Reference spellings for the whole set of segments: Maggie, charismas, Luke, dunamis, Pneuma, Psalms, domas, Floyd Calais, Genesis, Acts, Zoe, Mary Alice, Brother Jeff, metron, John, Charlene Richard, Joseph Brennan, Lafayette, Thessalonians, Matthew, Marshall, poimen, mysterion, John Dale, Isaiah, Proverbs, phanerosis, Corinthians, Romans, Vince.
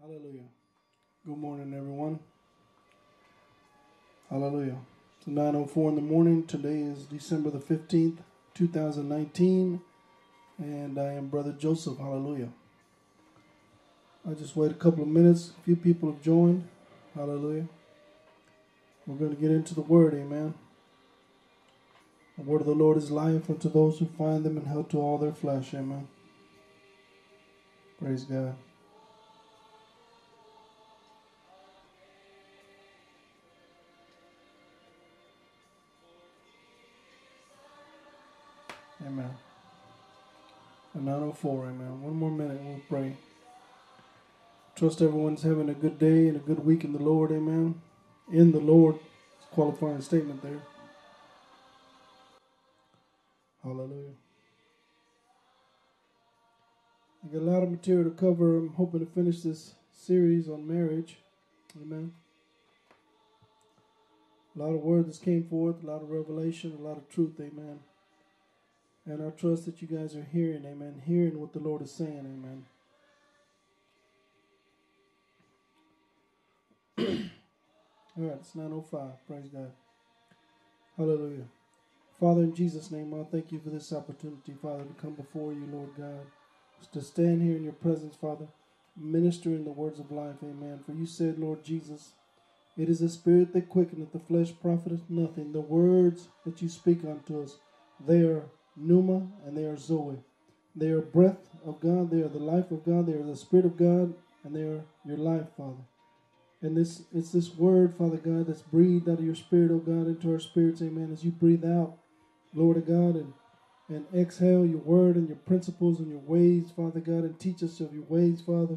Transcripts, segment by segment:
Hallelujah. Good morning, everyone. Hallelujah. It's 9:04 in the morning. Today is December the 15th, 2019, and I am Brother Joseph. Hallelujah. I just wait a couple of minutes. A few people have joined. Hallelujah. We're going to get into the Word. Amen. The Word of the Lord is life unto those who find them and health to all their flesh. Amen. Praise God. Amen. And 9:04, amen. One more minute and we'll pray. Trust everyone's having a good day and a good week in the Lord, amen. In the Lord. It's a qualifying statement there. Hallelujah. I got a lot of material to cover. I'm hoping to finish this series on marriage. Amen. A lot of words that came forth, a lot of revelation, a lot of truth, amen. And I trust that you guys are hearing, amen, hearing what the Lord is saying, amen. All right, it's 9:05, praise God. Hallelujah. Father, in Jesus' name, I thank you for this opportunity, Father, to come before you, Lord God, to stand here in your presence, Father, ministering the words of life, amen. For you said, Lord Jesus, it is the spirit that quickeneth, the flesh profiteth nothing. The words that you speak unto us, they are Pneuma and they are Zoe. They are breath of God. They are the life of God. They are the spirit of God. And they are your life, Father. And it's this word, Father God, that's breathed out of your spirit, O God, into our spirits, amen. As you breathe out, Lord of God, and exhale your word and your principles and your ways, Father God, and teach us of your ways, Father.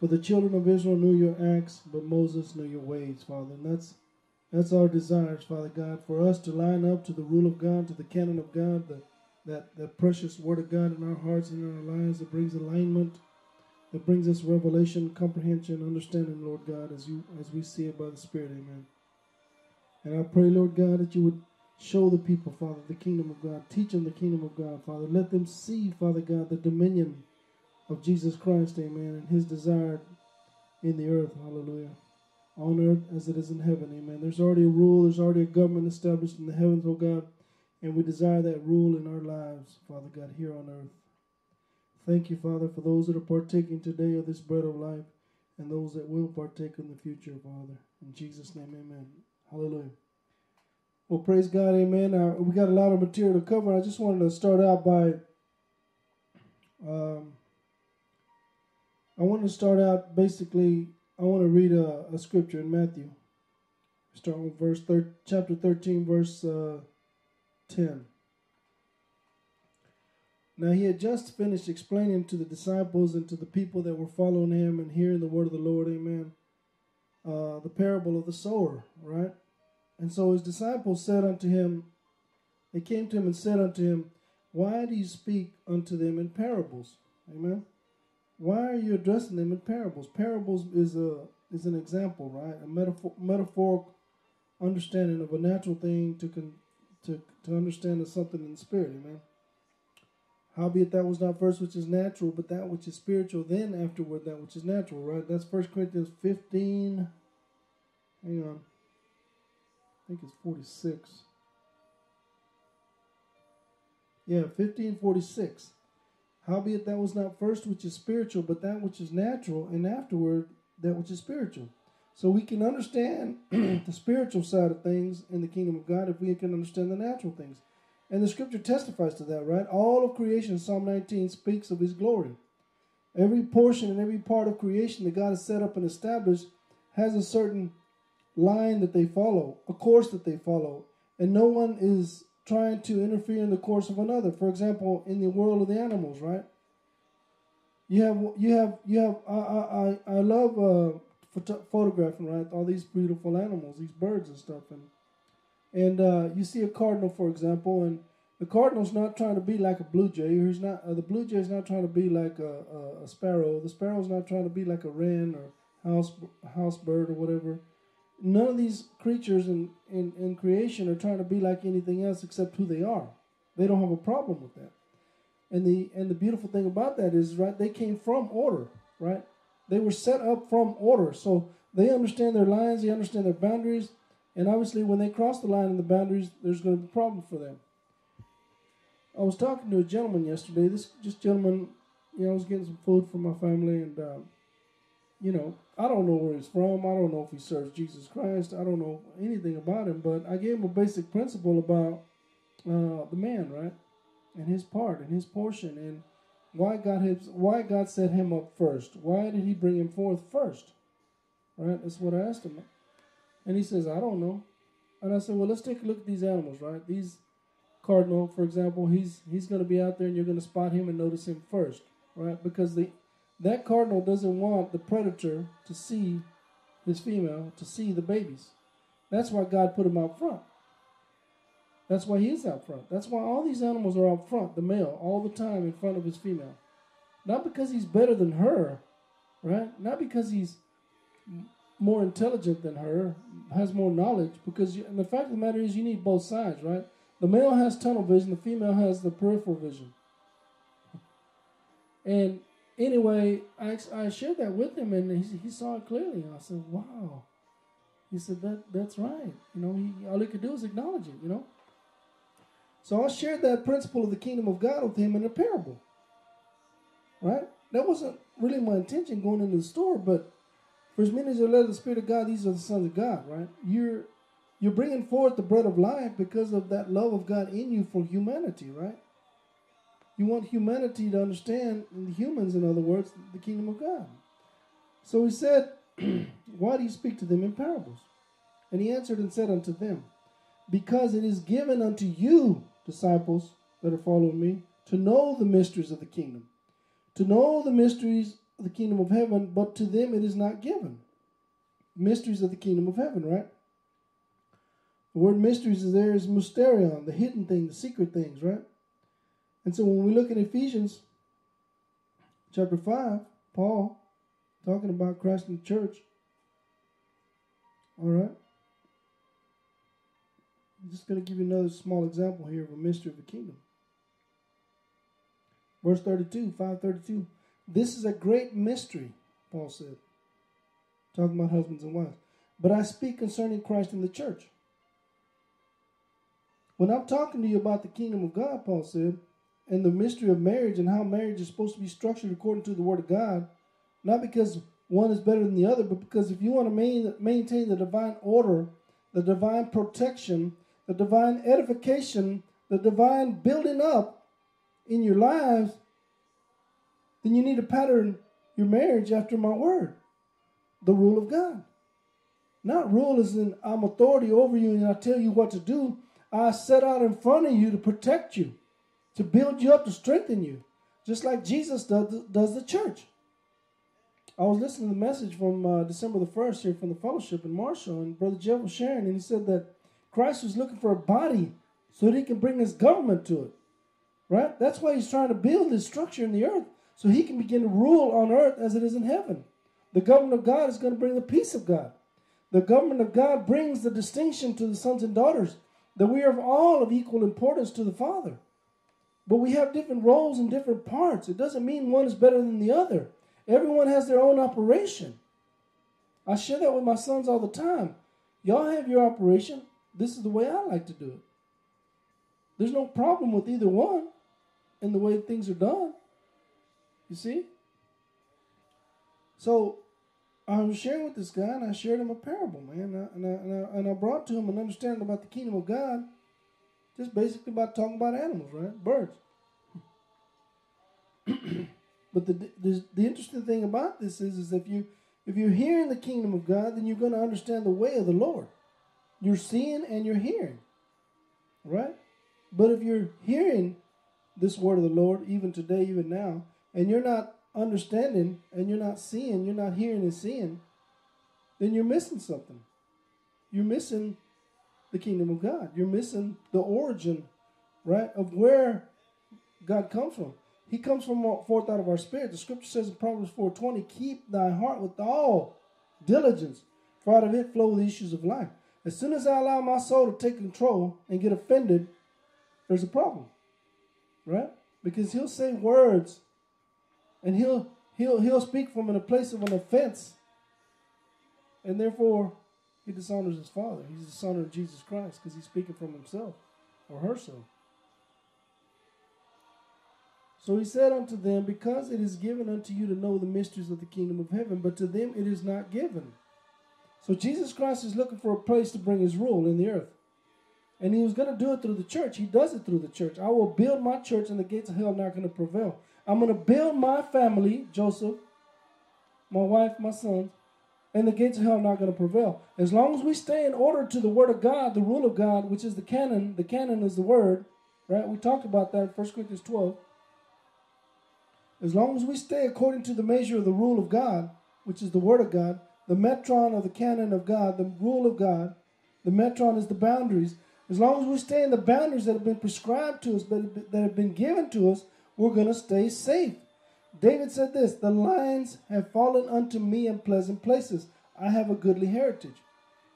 For the children of Israel knew your acts, but Moses knew your ways, Father. And that's our desires, Father God, for us to line up to the rule of God, to the canon of God, that precious word of God in our hearts and in our lives that brings alignment, that brings us revelation, comprehension, understanding, Lord God, as we see it by the Spirit, amen. And I pray, Lord God, that you would show the people, Father, the kingdom of God. Teach them the kingdom of God, Father. Let them see, Father God, the dominion of Jesus Christ, amen, and his desire in the earth, hallelujah. On earth as it is in heaven, amen. There's already a rule, there's already a government established in the heavens, oh God. And we desire that rule in our lives, Father God, here on earth. Thank you, Father, for those that are partaking today of this bread of life and those that will partake in the future, Father. In Jesus' name, amen. Hallelujah. Well, praise God, amen. We got a lot of material to cover. I just wanted to start out by, I want to read a scripture in Matthew. Start with chapter 13, verse 10. Now he had just finished explaining to the disciples and to the people that were following him and hearing the word of the Lord, amen, the parable of the sower, right? And so his disciples said unto him, they came to him and said unto him, why do you speak unto them in parables? Amen. Why are you addressing them in parables? Parables is an example, right? A metaphorical understanding of a natural thing to understand as something in the spirit, amen. Howbeit that was not first which is natural, but that which is spiritual, then afterward that which is natural, right? That's 1 Corinthians 15, hang on, I think it's 46. Yeah, 15:46. Howbeit that was not first which is spiritual, but that which is natural, and afterward that which is spiritual. So we can understand the spiritual side of things in the kingdom of God if we can understand the natural things. And the scripture testifies to that, right? All of creation, Psalm 19, speaks of his glory. Every portion and every part of creation that God has set up and established has a certain line that they follow, a course that they follow. And no one is trying to interfere in the course of another. For example, in the world of the animals, right? I love photographing, right? All these beautiful animals, these birds and stuff, and you see a cardinal, for example, and the cardinal's not trying to be like a blue jay, or the blue jay's not trying to be like a sparrow, the sparrow's not trying to be like a wren or house bird or whatever. None of these creatures in creation are trying to be like anything else except who they are. They don't have a problem with that. And the beautiful thing about that is, right, they came from order, right? They were set up from order. So they understand their lines, they understand their boundaries, and obviously when they cross the line and the boundaries, there's going to be a problem for them. I was talking to a gentleman yesterday. This gentleman, I was getting some food for my family, and I don't know where he's from. I don't know if he serves Jesus Christ. I don't know anything about him, but I gave him a basic principle about the man, right? And his part and his portion, and why God set him up first. Why did he bring him forth first? Right? That's what I asked him. And he says, I don't know. And I said, well, let's take a look at these animals, right? These cardinal, for example, he's going to be out there and you're going to spot him and notice him first, right? Because that cardinal doesn't want the predator to see his female, to see the babies. That's why God put him out front. That's why he is out front. That's why all these animals are out front, the male, all the time in front of his female. Not because he's better than her, right? Not because he's more intelligent than her, has more knowledge, and the fact of the matter is you need both sides, right? The male has tunnel vision, the female has the peripheral vision. And anyway, I shared that with him, and he saw it clearly. I said, wow. He said, that's right. All he could do is acknowledge it, So I shared that principle of the kingdom of God with him in a parable, right? That wasn't really my intention going into the store, but for as many as are led of the Spirit of God, these are the sons of God, right? You're bringing forth the bread of life because of that love of God in you for humanity, right? You want humanity to understand, the humans, in other words, the kingdom of God. So he said, why do you speak to them in parables? And he answered and said unto them, because it is given unto you, disciples that are following me, to know the mysteries of the kingdom, to know the mysteries of the kingdom of heaven, but to them it is not given. Mysteries of the kingdom of heaven, right? The word mysteries is there is mysterion, the hidden thing, the secret things, right? And so when we look at Ephesians chapter 5, Paul talking about Christ and the church, all right? I'm just going to give you another small example here of a mystery of the kingdom. Verse 32, 5:32. This is a great mystery, Paul said, talking about husbands and wives. But I speak concerning Christ and the church. When I'm talking to you about the kingdom of God, Paul said, and the mystery of marriage and how marriage is supposed to be structured according to the word of God, not because one is better than the other, but because if you want to maintain the divine order, the divine protection, the divine edification, the divine building up in your lives, then you need to pattern your marriage after my word, the rule of God. Not rule as in I'm authority over you and I tell you what to do. I set out in front of you to protect you, to build you up, to strengthen you, just like Jesus does the church. I was listening to the message from December the 1st here from the fellowship in Marshall, and Brother Jeff was sharing, and he said that Christ was looking for a body so that he can bring his government to it, right? That's why he's trying to build his structure in the earth, so he can begin to rule on earth as it is in heaven. The government of God is going to bring the peace of God. The government of God brings the distinction to the sons and daughters that we are all of equal importance to the Father. But we have different roles and different parts. It doesn't mean one is better than the other. Everyone has their own operation. I share that with my sons all the time. Y'all have your operation. This is the way I like to do it. There's no problem with either one in the way things are done. You see? So I'm sharing with this guy, and I shared him a parable, man. And I brought to him an understanding about the kingdom of God, just basically about talking about animals, right? Birds. But the interesting thing about this is if you're hearing the kingdom of God, then you're going to understand the way of the Lord. You're seeing and you're hearing, right? But if you're hearing this word of the Lord, even today, even now, and you're not understanding and you're not seeing, you're not hearing and seeing, then you're missing something. You're missing the kingdom of God. You're missing the origin, right, of where God comes from. He comes from forth out of our spirit. The scripture says in Proverbs 4:20, keep thy heart with all diligence, for out of it flow the issues of life. As soon as I allow my soul to take control and get offended, there's a problem, right? Because he'll say words, and he'll speak from a place of an offense, and therefore he dishonors his Father. He's dishonoring Jesus Christ because he's speaking from himself or herself. So he said unto them, because it is given unto you to know the mysteries of the kingdom of heaven, but to them it is not given. So Jesus Christ is looking for a place to bring his rule in the earth. And he was going to do it through the church. He does it through the church. I will build my church and the gates of hell are not going to prevail. I'm going to build my family, Joseph, my wife, my son, and the gates of hell are not going to prevail. As long as we stay in order to the word of God, the rule of God, which is the canon. The canon is the word, right? We talked about that in 1 Corinthians 12. As long as we stay according to the measure of the rule of God, which is the word of God, the metron or the canon of God, the rule of God, the metron is the boundaries. As long as we stay in the boundaries that have been prescribed to us, but that have been given to us, we're going to stay safe. David said this, the lions have fallen unto me in pleasant places. I have a goodly heritage.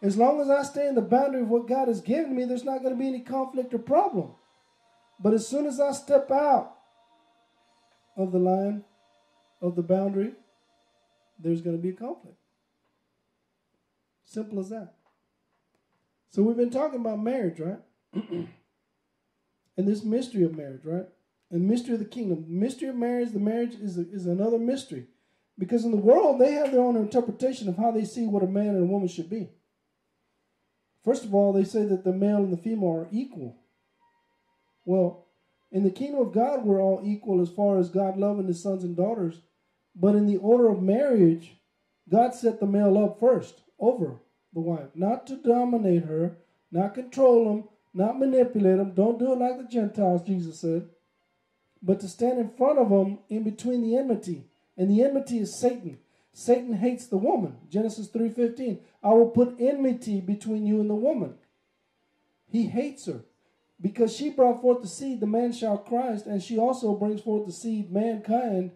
As long as I stay in the boundary of what God has given me, there's not going to be any conflict or problem. But as soon as I step out of the line, of the boundary, there's going to be a conflict. Simple as that. So we've been talking about marriage, right? And this mystery of marriage, right? And mystery of the kingdom. The mystery of marriage, the marriage is another mystery. Because in the world, they have their own interpretation of how they see what a man and a woman should be. First of all, they say that the male and the female are equal. Well, in the kingdom of God, we're all equal as far as God loving his sons and daughters. But in the order of marriage, God set the male up first, over the wife. Not to dominate her, not control him, not manipulate him. Don't do it like the Gentiles, Jesus said. But to stand in front of them in between the enmity. And the enmity is Satan. Satan hates the woman. Genesis 3:15. I will put enmity between you and the woman. He hates her. Because she brought forth the seed, the man shall Christ, and she also brings forth the seed, mankind,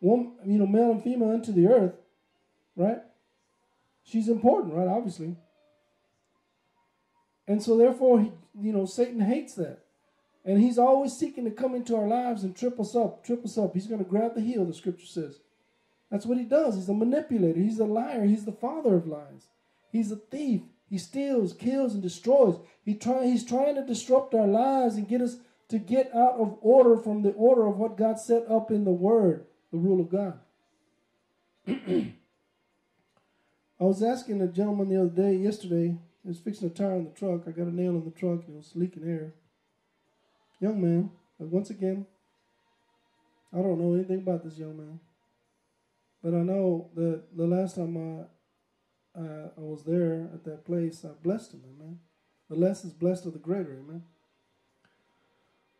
woman, you know, male and female unto the earth, right? She's important, right, obviously. And so therefore, Satan hates that. And he's always seeking to come into our lives and trip us up. He's going to grab the heel, the scripture says. That's what he does. He's a manipulator. He's a liar. He's the father of lies. He's a thief. He steals, kills, and destroys. He's trying to disrupt our lives and get us to get out of order from the order of what God set up in the word, the rule of God. I was asking a gentleman the other day, yesterday, he was fixing a tire on the truck. I got a nail in the truck and it was leaking air. Young man, once again, I don't know anything about this young man. But I know that the last time I was there at that place, I blessed him, amen. The less is blessed of the greater, amen.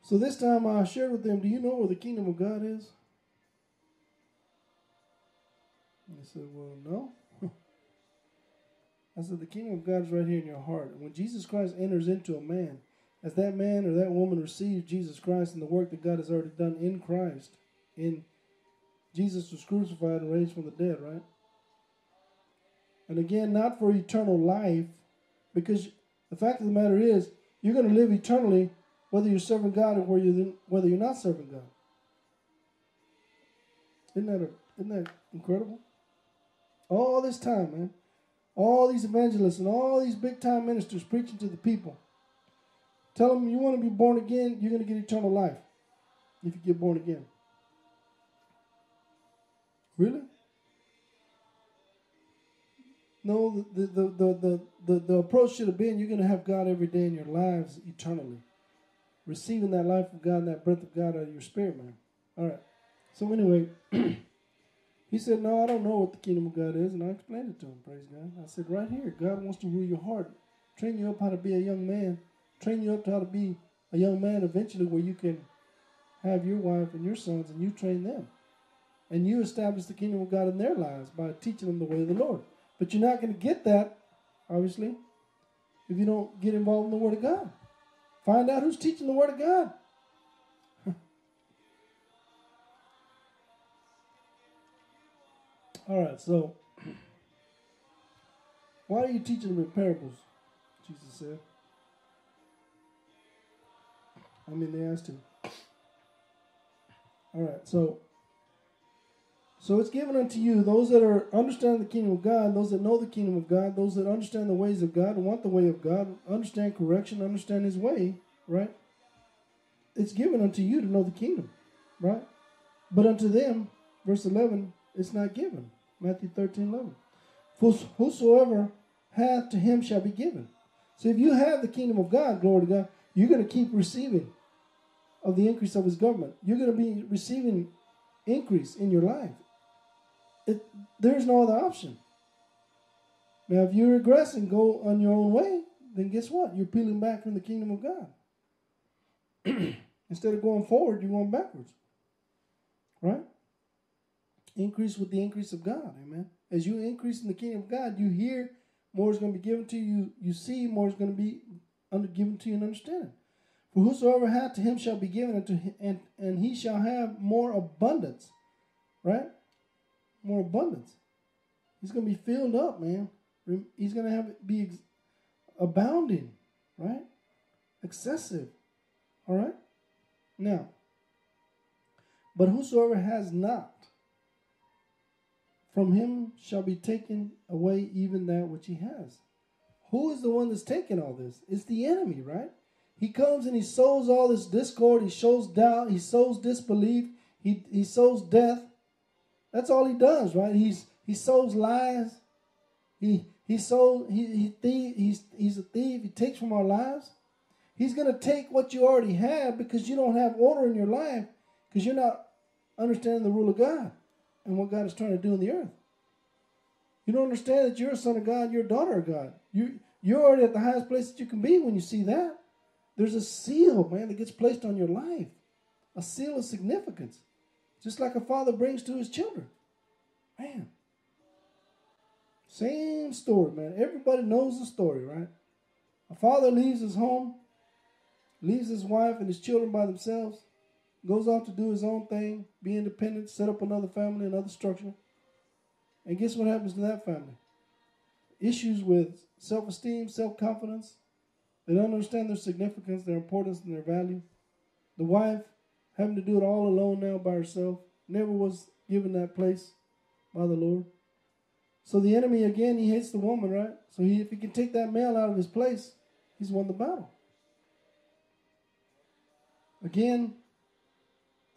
So this time I shared with them, do you know where the kingdom of God is? And they said, well, no. I said, the kingdom of God is right here in your heart. And when Jesus Christ enters into a man, as that man or that woman receives Jesus Christ and the work that God has already done in Christ, in Jesus was crucified and raised from the dead, right? And again, not for eternal life, because the fact of the matter is, you're going to live eternally whether you're serving God or whether you're not serving God. Isn't that incredible? All this time, man. All these evangelists and all these big-time ministers preaching to the people. Tell them you want to be born again, you're going to get eternal life if you get born again. Really? No, the approach should have been you're going to have God every day in your lives eternally. Receiving that life of God and that breath of God out of your spirit, man. All right. So anyway, he said, no, I don't know what the kingdom of God is, and I explained it to him, praise God. I said, right here, God wants to rule your heart, train you up how to be a young man, train you up to how to be a young man eventually where you can have your wife and your sons, and you train them. And you establish the kingdom of God in their lives by teaching them the way of the Lord. But you're not going to get that, obviously, if you don't get involved in the Word of God. Find out who's teaching the Word of God. All right, so why are you teaching them in parables? Jesus said. I mean, they asked him. All right, so it's given unto you, those that are understand the kingdom of God, those that know the kingdom of God, those that understand the ways of God, want the way of God, understand correction, understand his way, right? It's given unto you to know the kingdom, right? But unto them, verse 11, it's not given. Matthew 13:11. For whosoever hath, to him shall be given. So if you have the kingdom of God, glory to God, you're going to keep receiving of the increase of his government. You're going to be receiving increase in your life. There's no other option. Now, if you regress and go on your own way, then guess what? You're peeling back from the kingdom of God. Instead of going forward, you're going backwards. Right? Increase with the increase of God. Amen. As you increase in the kingdom of God, you hear more is going to be given to you. You see more is going to be given to you and understanding. For whosoever hath, to him shall be given, and he shall have more abundance. Right? More abundance. He's going to be filled up, man. He's going to be abounding, right? Excessive, all right? Now, but whosoever has not, from him shall be taken away even that which he has. Who is the one that's taking all this? It's the enemy, right? He comes and he sows all this discord. He sows doubt. He sows disbelief. He sows death. That's all he does, right? He sows lies. He's a thief. He takes from our lives. He's going to take what you already have because you don't have order in your life because you're not understanding the rule of God and what God is trying to do in the earth. You don't understand that you're a son of God, you're a daughter of God. You're already at the highest place that you can be when you see that. There's a seal, man, that gets placed on your life. A seal of significance. Just like a father brings to his children. Man. Same story, man. Everybody knows the story, right? A father leaves his home, leaves his wife and his children by themselves, goes off to do his own thing, be independent, set up another family, another structure. And guess what happens to that family? Issues with self-esteem, self-confidence. They don't understand their significance, their importance, and their value. The wife, having to do it all alone now by herself. Never was given that place by the Lord. So the enemy, again, he hates the woman, right? So if he can take that male out of his place, he's won the battle. Again,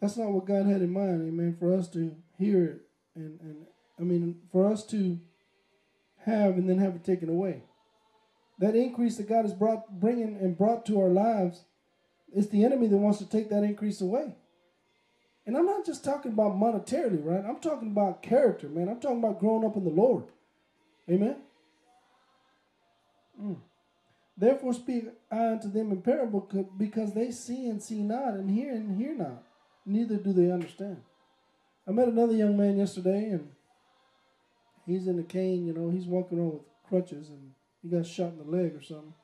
that's not what God had in mind, amen, for us to hear it. And I mean, for us to have and then have it taken away. That increase that God is bringing to our lives, it's the enemy that wants to take that increase away. And I'm not just talking about monetarily, right? I'm talking about character, man. I'm talking about growing up in the Lord. Amen? Therefore speak I unto them in parable, because they see and see not, and hear not, neither do they understand. I met another young man yesterday, and he's in a cane, you know, he's walking around with crutches, and he got shot in the leg or something.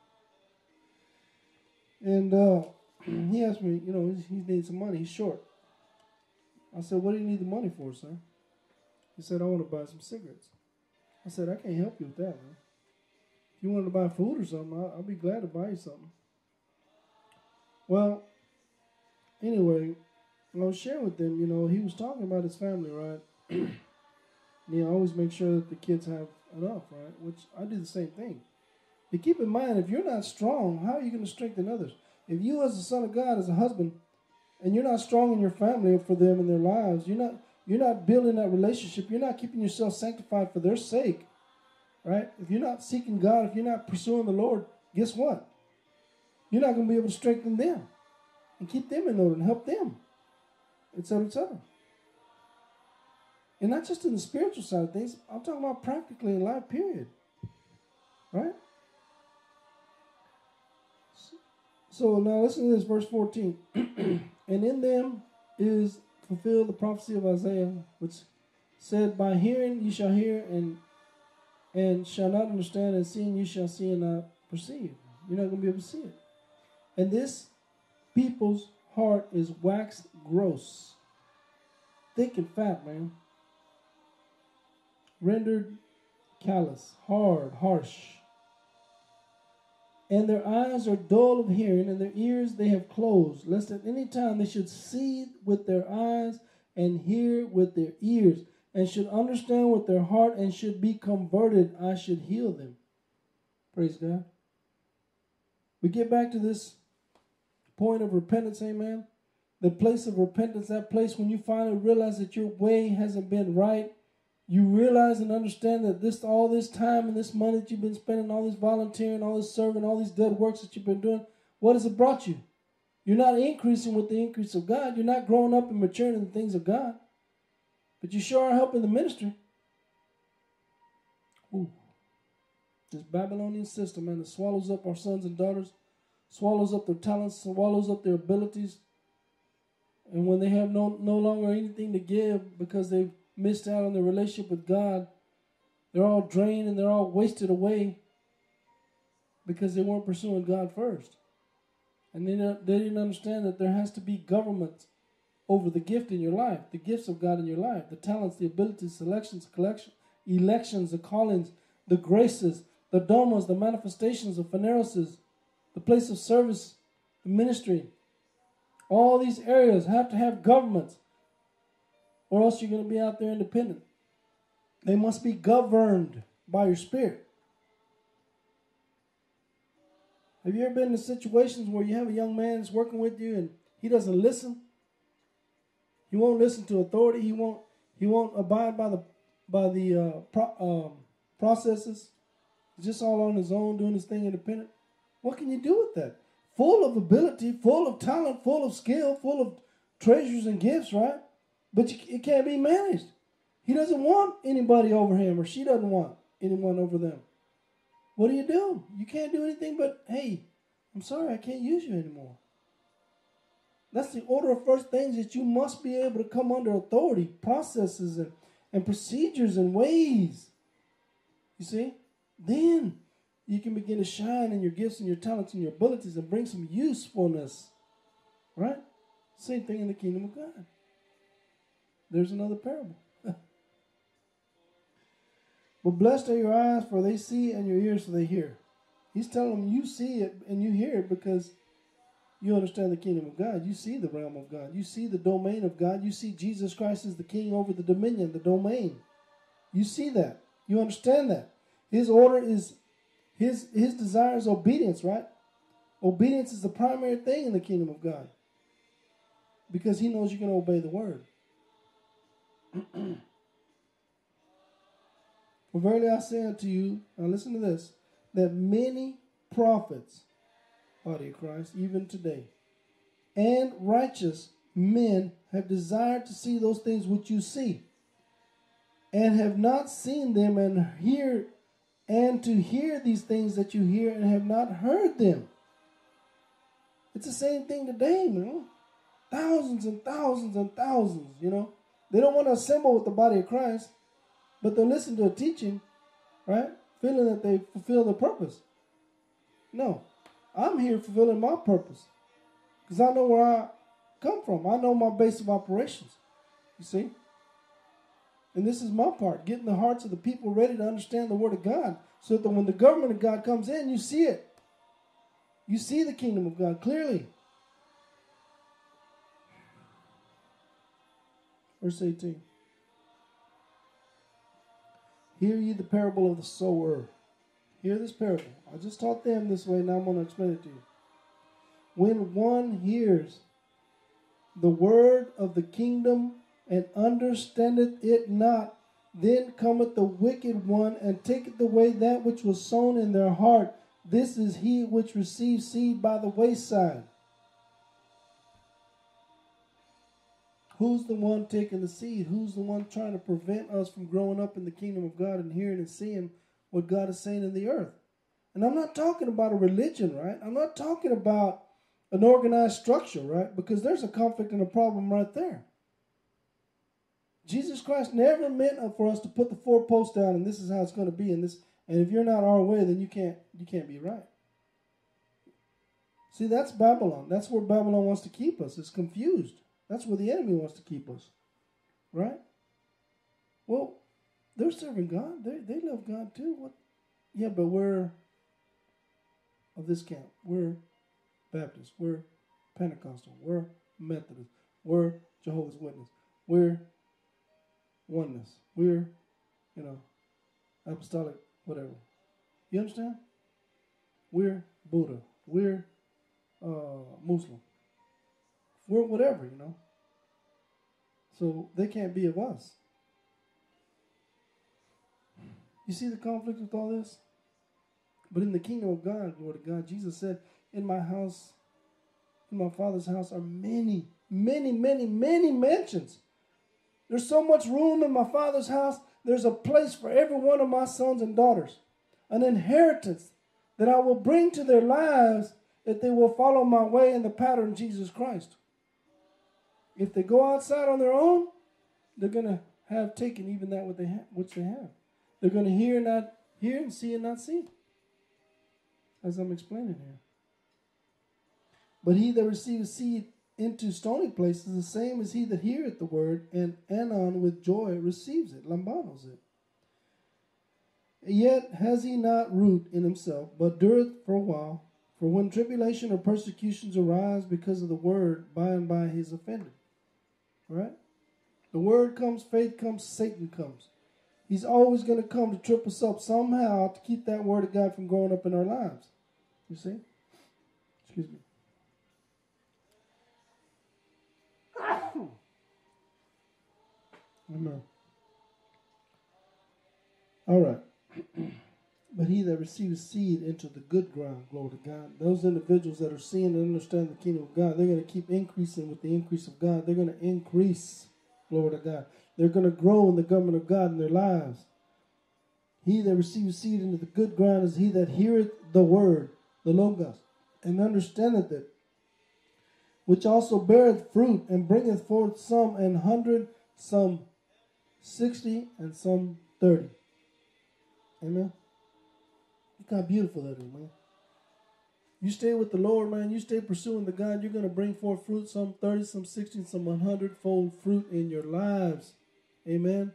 And he asked me, you know, he needs some money, he's short. I said, what do you need the money for, sir? He said, I want to buy some cigarettes. I said, I can't help you with that, man. If you wanted to buy food or something, I'll be glad to buy you something. Well, anyway, I was sharing with them, you know, he was talking about his family, right? You know, always make sure that the kids have enough, right? Which I do the same thing. But keep in mind, if you're not strong, how are you going to strengthen others? If you as a son of God, as a husband, and you're not strong in your family or for them in their lives, you're not building that relationship, you're not keeping yourself sanctified for their sake, right? If you're not seeking God, if you're not pursuing the Lord, guess what? You're not going to be able to strengthen them and keep them in order and help them, et cetera, and not just in the spiritual side of things. I'm talking about practically in life, period, right? So now listen to this, verse 14. And in them is fulfilled the prophecy of Isaiah, which said, by hearing ye shall hear and shall not understand, and seeing ye shall see and not perceive. You're not going to be able to see it. And this people's heart is waxed gross, thick and fat, man. Rendered callous, hard, harsh. And their eyes are dull of hearing, and their ears they have closed, lest at any time they should see with their eyes and hear with their ears, and should understand with their heart and should be converted. I should heal them. Praise God. We get back to this point of repentance, amen. The place of repentance, that place when you finally realize that your way hasn't been right. You realize and understand that this, all this time and this money that you've been spending, all this volunteering, all this serving, all these dead works that you've been doing, what has it brought you? You're not increasing with the increase of God. You're not growing up and maturing in the things of God. But you sure are helping the ministry. Ooh. This Babylonian system, man, that swallows up our sons and daughters, swallows up their talents, swallows up their abilities. And when they have no longer anything to give because they've missed out on their relationship with God, they're all drained and they're all wasted away because they weren't pursuing God first. And they didn't understand that there has to be government over the gift in your life, the gifts of God in your life, the talents, the abilities, selections, elections, the callings, the graces, the domas, the manifestations, the phanerosis, the place of service, the ministry. All these areas have to have governments, or else you're going to be out there independent. They must be governed by your spirit. Have you ever been in situations where you have a young man that's working with you and he doesn't listen? He won't listen to authority. He won't abide by the processes. He's just all on his own, doing his thing independent. What can you do with that? Full of ability, full of talent, full of skill, full of treasures and gifts, right? But it can't be managed. He doesn't want anybody over him, or she doesn't want anyone over them. What do? You can't do anything but, hey, I'm sorry, I can't use you anymore. That's the order of first things, that you must be able to come under authority, processes, and procedures and ways. You see? Then you can begin to shine in your gifts and your talents and your abilities and bring some usefulness. Right? Same thing in the kingdom of God. There's another parable. But blessed are your eyes, for they see, and your ears, for they hear. He's telling them, you see it and you hear it because you understand the kingdom of God. You see the realm of God. You see the domain of God. You see Jesus Christ as the king over the dominion, the domain. You see that. You understand that. His order is, his desire is obedience, right? Obedience is the primary thing in the kingdom of God because he knows you're going to obey the word. For verily I say unto you, now listen to this, that many prophets, body of Christ, even today, and righteous men have desired to see those things which you see, and have not seen them, and to hear these things that you hear, and have not heard them. It's the same thing today, man. Thousands and thousands and thousands, you know. They don't want to assemble with the body of Christ, but they'll listen to a teaching, right? Feeling that they fulfill their purpose. No, I'm here fulfilling my purpose because I know where I come from. I know my base of operations, you see. And this is my part, getting the hearts of the people ready to understand the Word of God so that when the government of God comes in, you see it. You see the kingdom of God clearly. Verse 18. Hear ye the parable of the sower. Hear this parable. I just taught them this way, now I'm going to explain it to you. When one hears the word of the kingdom and understandeth it not, then cometh the wicked one and taketh away that which was sown in their heart. This is he which receives seed by the wayside. Who's the one taking the seed? Who's the one trying to prevent us from growing up in the kingdom of God and hearing and seeing what God is saying in the earth? And I'm not talking about a religion, right? I'm not talking about an organized structure, right? Because there's a conflict and a problem right there. Jesus Christ never meant for us to put the four posts down and this is how it's going to be in this. And if you're not our way, then you can't be right. See, that's Babylon. That's where Babylon wants to keep us. It's confused. That's where the enemy wants to keep us. Right? Well, they're serving God. They love God too. What? Yeah, but we're of this camp. We're Baptist. We're Pentecostal. We're Methodist. We're Jehovah's Witness. We're oneness. We're, you know, apostolic. Whatever. You understand? We're Buddha. We're Muslim. We're whatever, you know. So they can't be of us. You see the conflict with all this? But in the kingdom of God, glory to God, Jesus said, in my house, in my Father's house are many, many, many, many mansions. There's so much room in my Father's house. There's a place for every one of my sons and daughters, an inheritance that I will bring to their lives if they will follow my way in the pattern of Jesus Christ. If they go outside on their own, they're going to have taken even that which they have. They're going to hear and not hear and see and not see, as I'm explaining here. But he that receives seed into stony places, the same as he that heareth the word, and anon with joy receives it, lambanos it. Yet has he not root in himself, but dureth for a while. For when tribulation or persecutions arise because of the word, by and by he is offended. All right? The word comes, faith comes, Satan comes. He's always going to come to trip us up somehow to keep that word of God from growing up in our lives. You see? Excuse me. Amen. All right. But he that receives seed into the good ground, glory to God, those individuals that are seeing and understand the kingdom of God, they're going to keep increasing with the increase of God. They're going to increase, glory to God. They're going to grow in the government of God in their lives. He that receives seed into the good ground is he that heareth the word, the logos, and understandeth it, which also beareth fruit and bringeth forth some 100, some 60, and some 30. Amen. Look how beautiful that is, man. You stay with the Lord, man. You stay pursuing the God. You're going to bring forth fruit, some 30, some 60, some 100-fold fruit in your lives. Amen.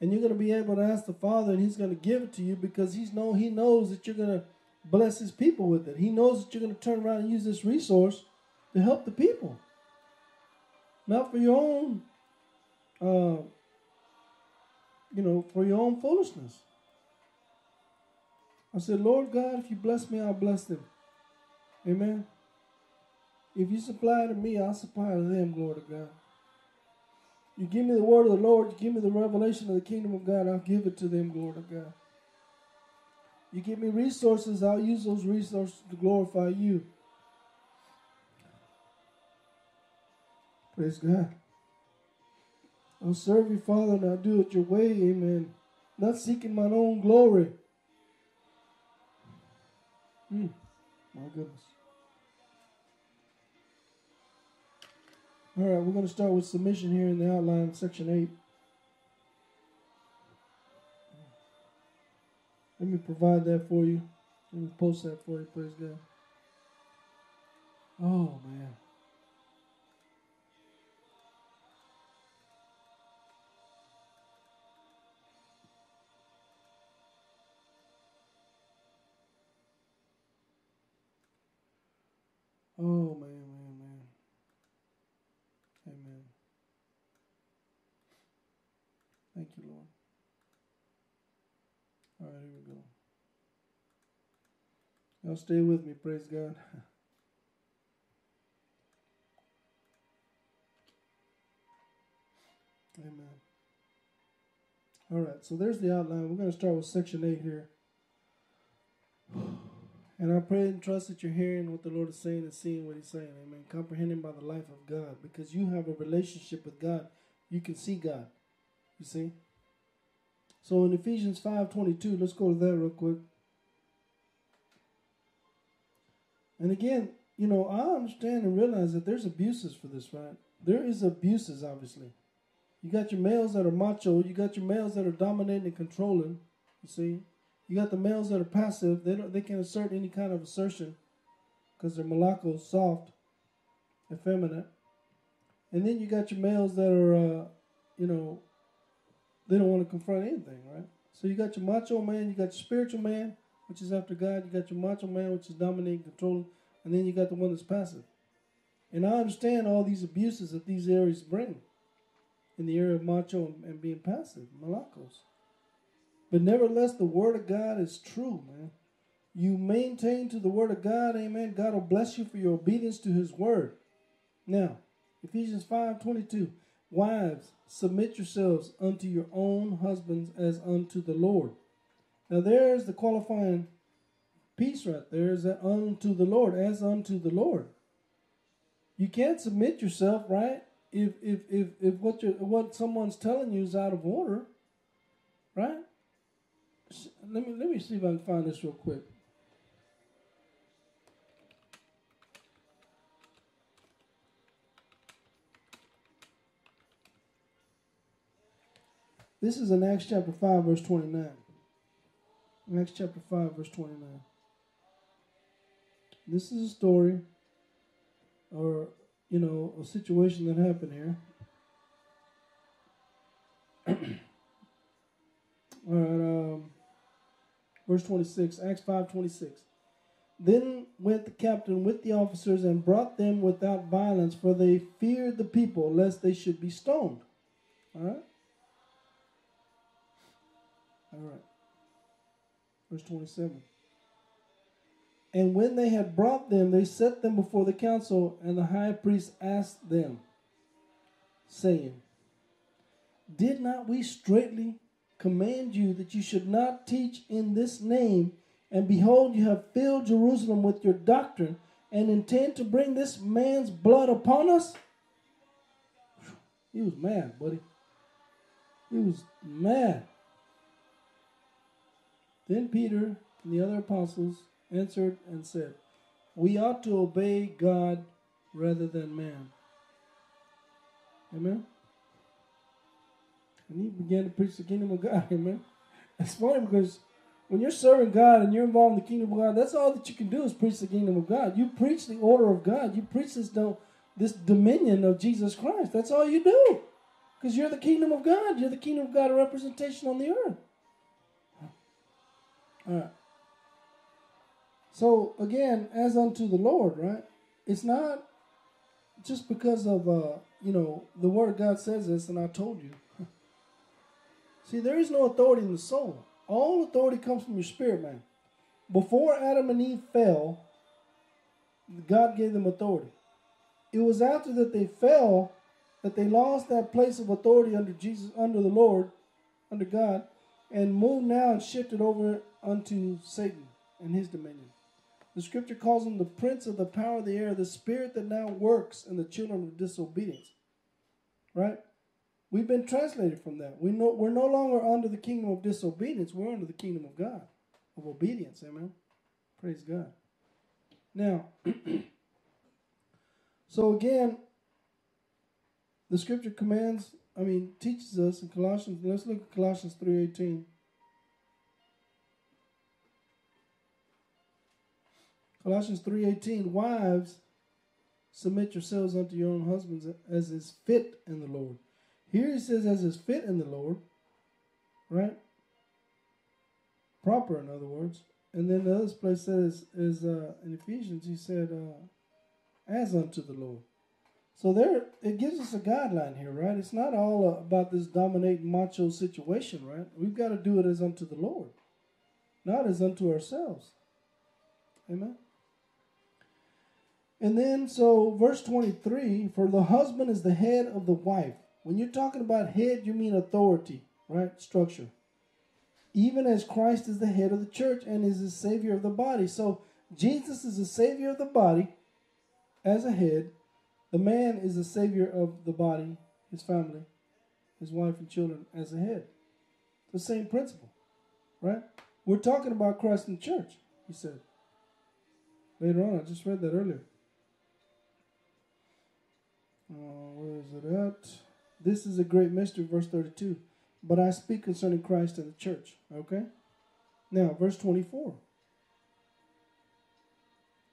And you're going to be able to ask the Father, and he's going to give it to you because he knows that you're going to bless his people with it. He knows that you're going to turn around and use this resource to help the people. Not for your own for your own foolishness. I said, Lord God, if you bless me, I'll bless them. Amen. If you supply to me, I'll supply to them, glory to God. You give me the word of the Lord. You give me the revelation of the kingdom of God. I'll give it to them, glory to God. You give me resources. I'll use those resources to glorify you. Praise God. I'll serve you, Father, and I'll do it your way. Amen. Not seeking my own glory. My goodness. All right, we're going to start with submission here in the outline, section 8. Let me provide that for you. Let me post that for you, praise God. Oh, man. Oh, man. Thank you, Lord. All right, here we go. Y'all stay with me, praise God. Amen. All right, so there's the outline. We're going to start with section 8 here. And I pray and trust that you're hearing what the Lord is saying and seeing what he's saying. Amen. Comprehending by the life of God. Because you have a relationship with God. You can see God. You see? So in Ephesians 5:22, let's go to that real quick. And again, you know, I understand and realize that there's abuses for this, right? There is abuses, obviously. You got your males that are macho. You got your males that are dominating and controlling. You see? You got the males that are passive. They can't assert any kind of assertion because they're malacco, soft, effeminate. And then you got your males that are, you know, they don't want to confront anything, right? So you got your macho man, you got your spiritual man, which is after God. You got your macho man, which is dominating, controlling. And then you got the one that's passive. And I understand all these abuses that these areas bring in the area of macho and being passive, malacos. But nevertheless, the word of God is true, man. You maintain to the word of God, amen. God will bless you for your obedience to his word. Now, Ephesians 5:22. Wives, submit yourselves unto your own husbands as unto the Lord. Now there's the qualifying piece right there, is that unto the Lord, as unto the Lord. You can't submit yourself, right, if what someone's telling you is out of order, right? Let me see if I can find this real quick. This is in Acts chapter 5, verse 29. Acts chapter 5, verse 29. This is a story or, you know, a situation that happened here. All right. Verse 26, Acts 5, 26. Then went the captain with the officers and brought them without violence, for they feared the people, lest they should be stoned. All right. All right. Verse 27. And when they had brought them, they set them before the council, and the high priest asked them, saying, did not we straitly command you that you should not teach in this name? And behold, you have filled Jerusalem with your doctrine, and intend to bring this man's blood upon us? He was mad, buddy. He was mad. Then Peter and the other apostles answered and said, we ought to obey God rather than man. Amen? And he began to preach the kingdom of God. Amen? It's funny because when you're serving God and you're involved in the kingdom of God, that's all that you can do is preach the kingdom of God. You preach the order of God. You preach this dominion of Jesus Christ. That's all you do. Because you're the kingdom of God. You're the kingdom of God, a representation on the earth. All right. So, again, as unto the Lord, right? It's not just because of, you know, the word of God says this, and I told you. See, there is no authority in the soul. All authority comes from your spirit, man. Before Adam and Eve fell, God gave them authority. It was after that they fell that they lost that place of authority under Jesus, under the Lord, under God, and moved now and shifted over unto Satan and his dominion. The scripture calls him the prince of the power of the air, the spirit that now works in the children of disobedience. Right? We've been translated from that. We're no longer under the kingdom of disobedience. We're under the kingdom of God, of obedience. Amen? Praise God. Now, so again, the scripture teaches us in Colossians. Let's look at Colossians 3:18. Colossians 3:18, wives, submit yourselves unto your own husbands as is fit in the Lord. Here it says as is fit in the Lord, right? Proper, in other words. And then the other place says, in Ephesians, he said, as unto the Lord. So there, it gives us a guideline here, right? It's not all about this dominate macho situation, right? We've got to do it as unto the Lord, not as unto ourselves. Amen? And then, so, verse 23, for the husband is the head of the wife. When you're talking about head, you mean authority, right? Structure. Even as Christ is the head of the church and is the savior of the body. So, Jesus is the savior of the body as a head. The man is the savior of the body, his family, his wife and children as a head. The same principle, right? We're talking about Christ in the church, he said. Later on, I just read that earlier. Where is it at? This is a great mystery, verse 32. But I speak concerning Christ and the church. Okay? Now, verse 24.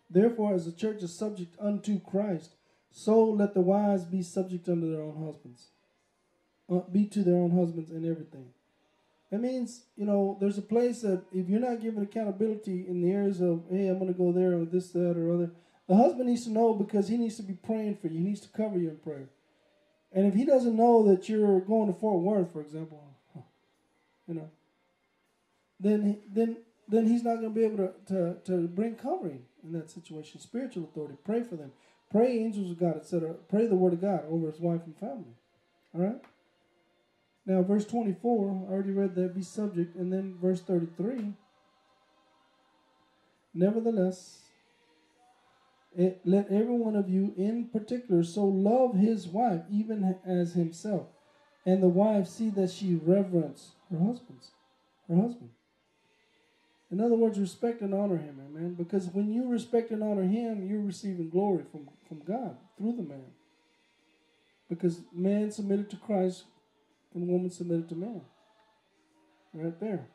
Therefore, as the church is subject unto Christ, so let the wives be subject unto their own husbands. Be to their own husbands in everything. That means, you know, there's a place that if you're not given accountability in the areas of, hey, I'm going to go there or this, that, or other, the husband needs to know because he needs to be praying for you. He needs to cover you in prayer. And if he doesn't know that you're going to Fort Worth, for example, you know, then he's not going to be able to bring covering in that situation. Spiritual authority. Pray for them. Pray angels of God, etc. Pray the word of God over his wife and family. All right? Now, verse 24, I already read that, be subject. And then verse 33, nevertheless, let every one of you in particular so love his wife even as himself. And the wife see that she reverence her husband. In other words, respect and honor him, amen. Because when you respect and honor him, you're receiving glory from God through the man. Because man submitted to Christ, and woman submitted to man. Right there.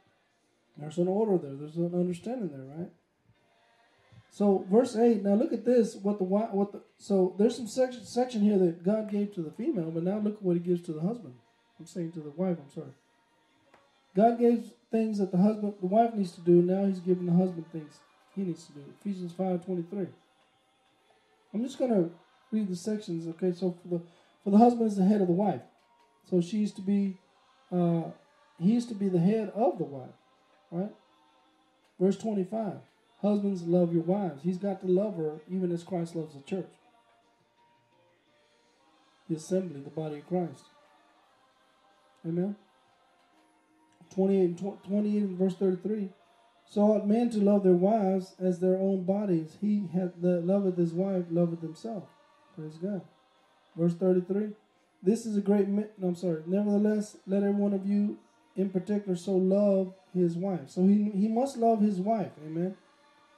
There's an order there. There's an understanding there, right? So, verse 8. Now, look at this. So, there's some section here that God gave to the female, but now look at what he gives to the husband. To the wife. God gave things that the wife needs to do. Now, he's giving the husband things he needs to do. Ephesians 5:23. I'm just going to read the sections, okay? So, for the husband is the head of the wife. So he used to be the head of the wife, right? Verse 25, husbands, love your wives. He's got to love her even as Christ loves the church. The assembly, the body of Christ. Amen? 28 and verse 33, so ought men to love their wives as their own bodies. He that loveth his wife loveth himself. Praise God. Verse 33. Nevertheless, let every one of you in particular so love his wife. So he must love his wife, amen,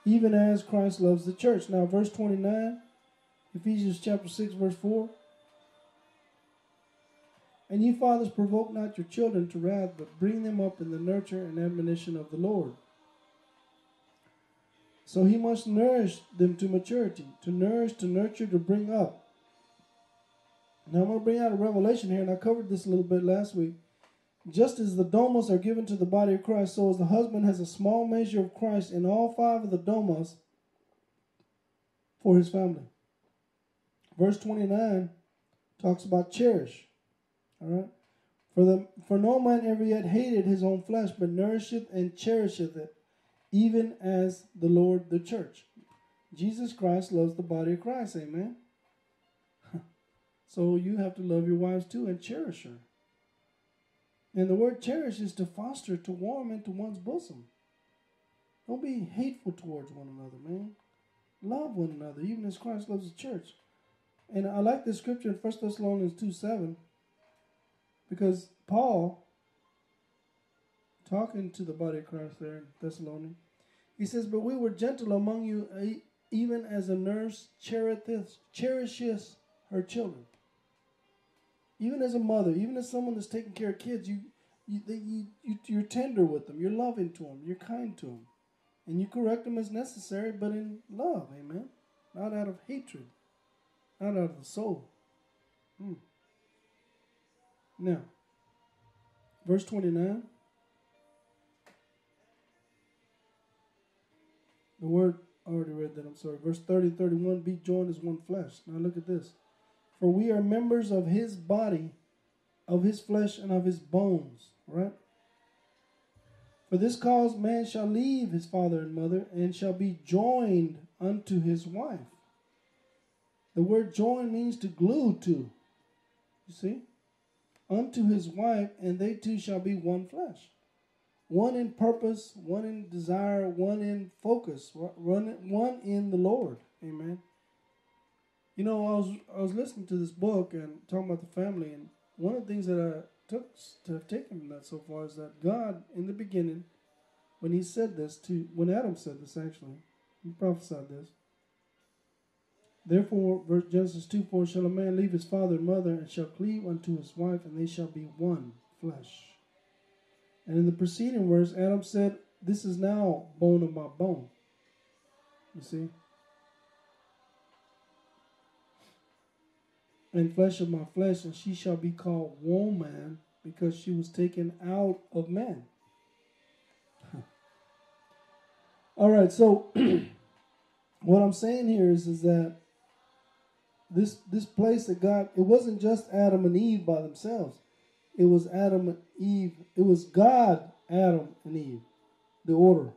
even as Christ loves the church. Now, verse 29, Ephesians chapter 6, verse 4. And ye fathers, provoke not your children to wrath, but bring them up in the nurture and admonition of the Lord. So he must nourish them to maturity, to nourish, to nurture, to bring up. Now, I'm going to bring out a revelation here, and I covered this a little bit last week. Just as the domas are given to the body of Christ, so as the husband has a small measure of Christ in all 5 of the domas for his family. Verse 29 talks about cherish. All right? For no man ever yet hated his own flesh, but nourisheth and cherisheth it, even as the Lord the church. Jesus Christ loves the body of Christ. Amen. So you have to love your wives too and cherish her. And the word cherish is to foster, to warm into one's bosom. Don't be hateful towards one another, man. Love one another, even as Christ loves the church. And I like this scripture in 1 Thessalonians 2:7, because Paul, talking to the body of Christ there in Thessalonians, he says, "But we were gentle among you, even as a nurse cherishes her children." Even as a mother, even as someone that's taking care of kids, you're tender with them, you're loving to them, you're kind to them. And you correct them as necessary, but in love, amen? Not out of hatred, not out of the soul. Now, verse 29. The word, I already read that, I'm sorry. Verse 30 and 31, be joined as one flesh. Now look at this. For we are members of his body, of his flesh, and of his bones. Right? For this cause man shall leave his father and mother, and shall be joined unto his wife. The word join means to glue to. You see? Unto his wife, and they two shall be one flesh. One in purpose, one in desire, one in focus, one in the Lord. Amen. You know, I was listening to this book and talking about the family, and one of the things that I took to have taken from that so far is that God, in the beginning, when he said this to, when Adam said this actually, he prophesied this. Therefore, verse Genesis 2:4, shall a man leave his father and mother and shall cleave unto his wife, and they shall be one flesh. And in the preceding verse, Adam said, "This is now bone of my bone." You see? And flesh of my flesh, and she shall be called woman, because she was taken out of man. All right, so what I'm saying here is that this place that God, it wasn't just Adam and Eve by themselves. It was Adam and Eve. It was God, Adam, and Eve. The order,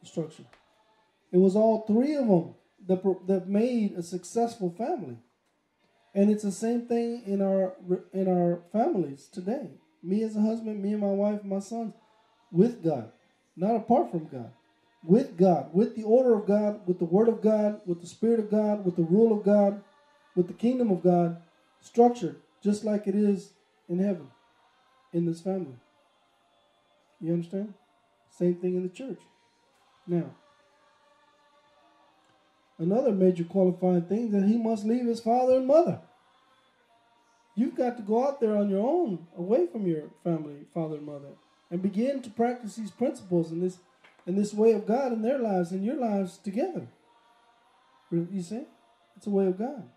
the structure. It was all three of them that made a successful family. And it's the same thing in our families today. Me as a husband, me and my wife, my sons, with God, not apart from God, with the order of God, with the Word of God, with the Spirit of God, with the rule of God, with the kingdom of God, structured just like it is in heaven, in this family. You understand? Same thing in the church. Now, another major qualifying thing that he must leave his father and mother. You've got to go out there on your own, away from your family, father and mother, and begin to practice these principles and this way of God in their lives and your lives together. You see? It's a way of God.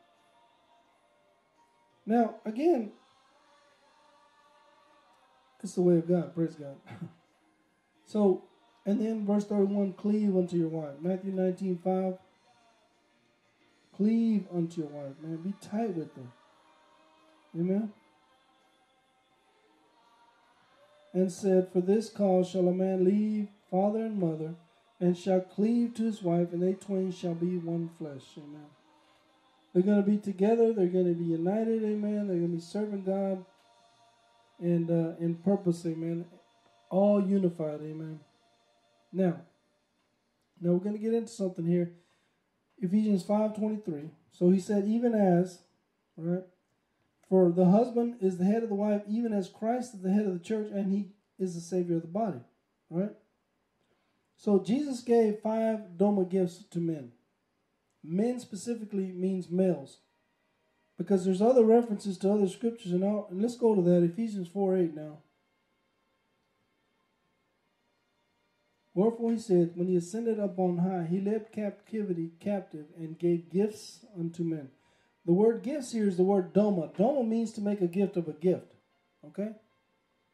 Now, again, it's the way of God. Praise God. So, and then verse 31, cleave unto your wife. Matthew 19:5. Cleave unto your wife, man. Be tight with them. Amen? And said, for this cause shall a man leave father and mother, and shall cleave to his wife, and they twain shall be one flesh. Amen. They're going to be together. They're going to be united. Amen. They're going to be serving God and in purpose. Amen. All unified. Amen. Now we're going to get into something here. Ephesians 5:23. So he said, even as, right? For the husband is the head of the wife, even as Christ is the head of the church, and he is the Savior of the body. Right? So Jesus gave 5 doma gifts to men. Men specifically means males. Because there's other references to other scriptures, and let's go to that, Ephesians 4:8 now. Wherefore he said, when he ascended up on high, he led captivity captive and gave gifts unto men. The word gifts here is the word doma. Doma means to make a gift of a gift. Okay?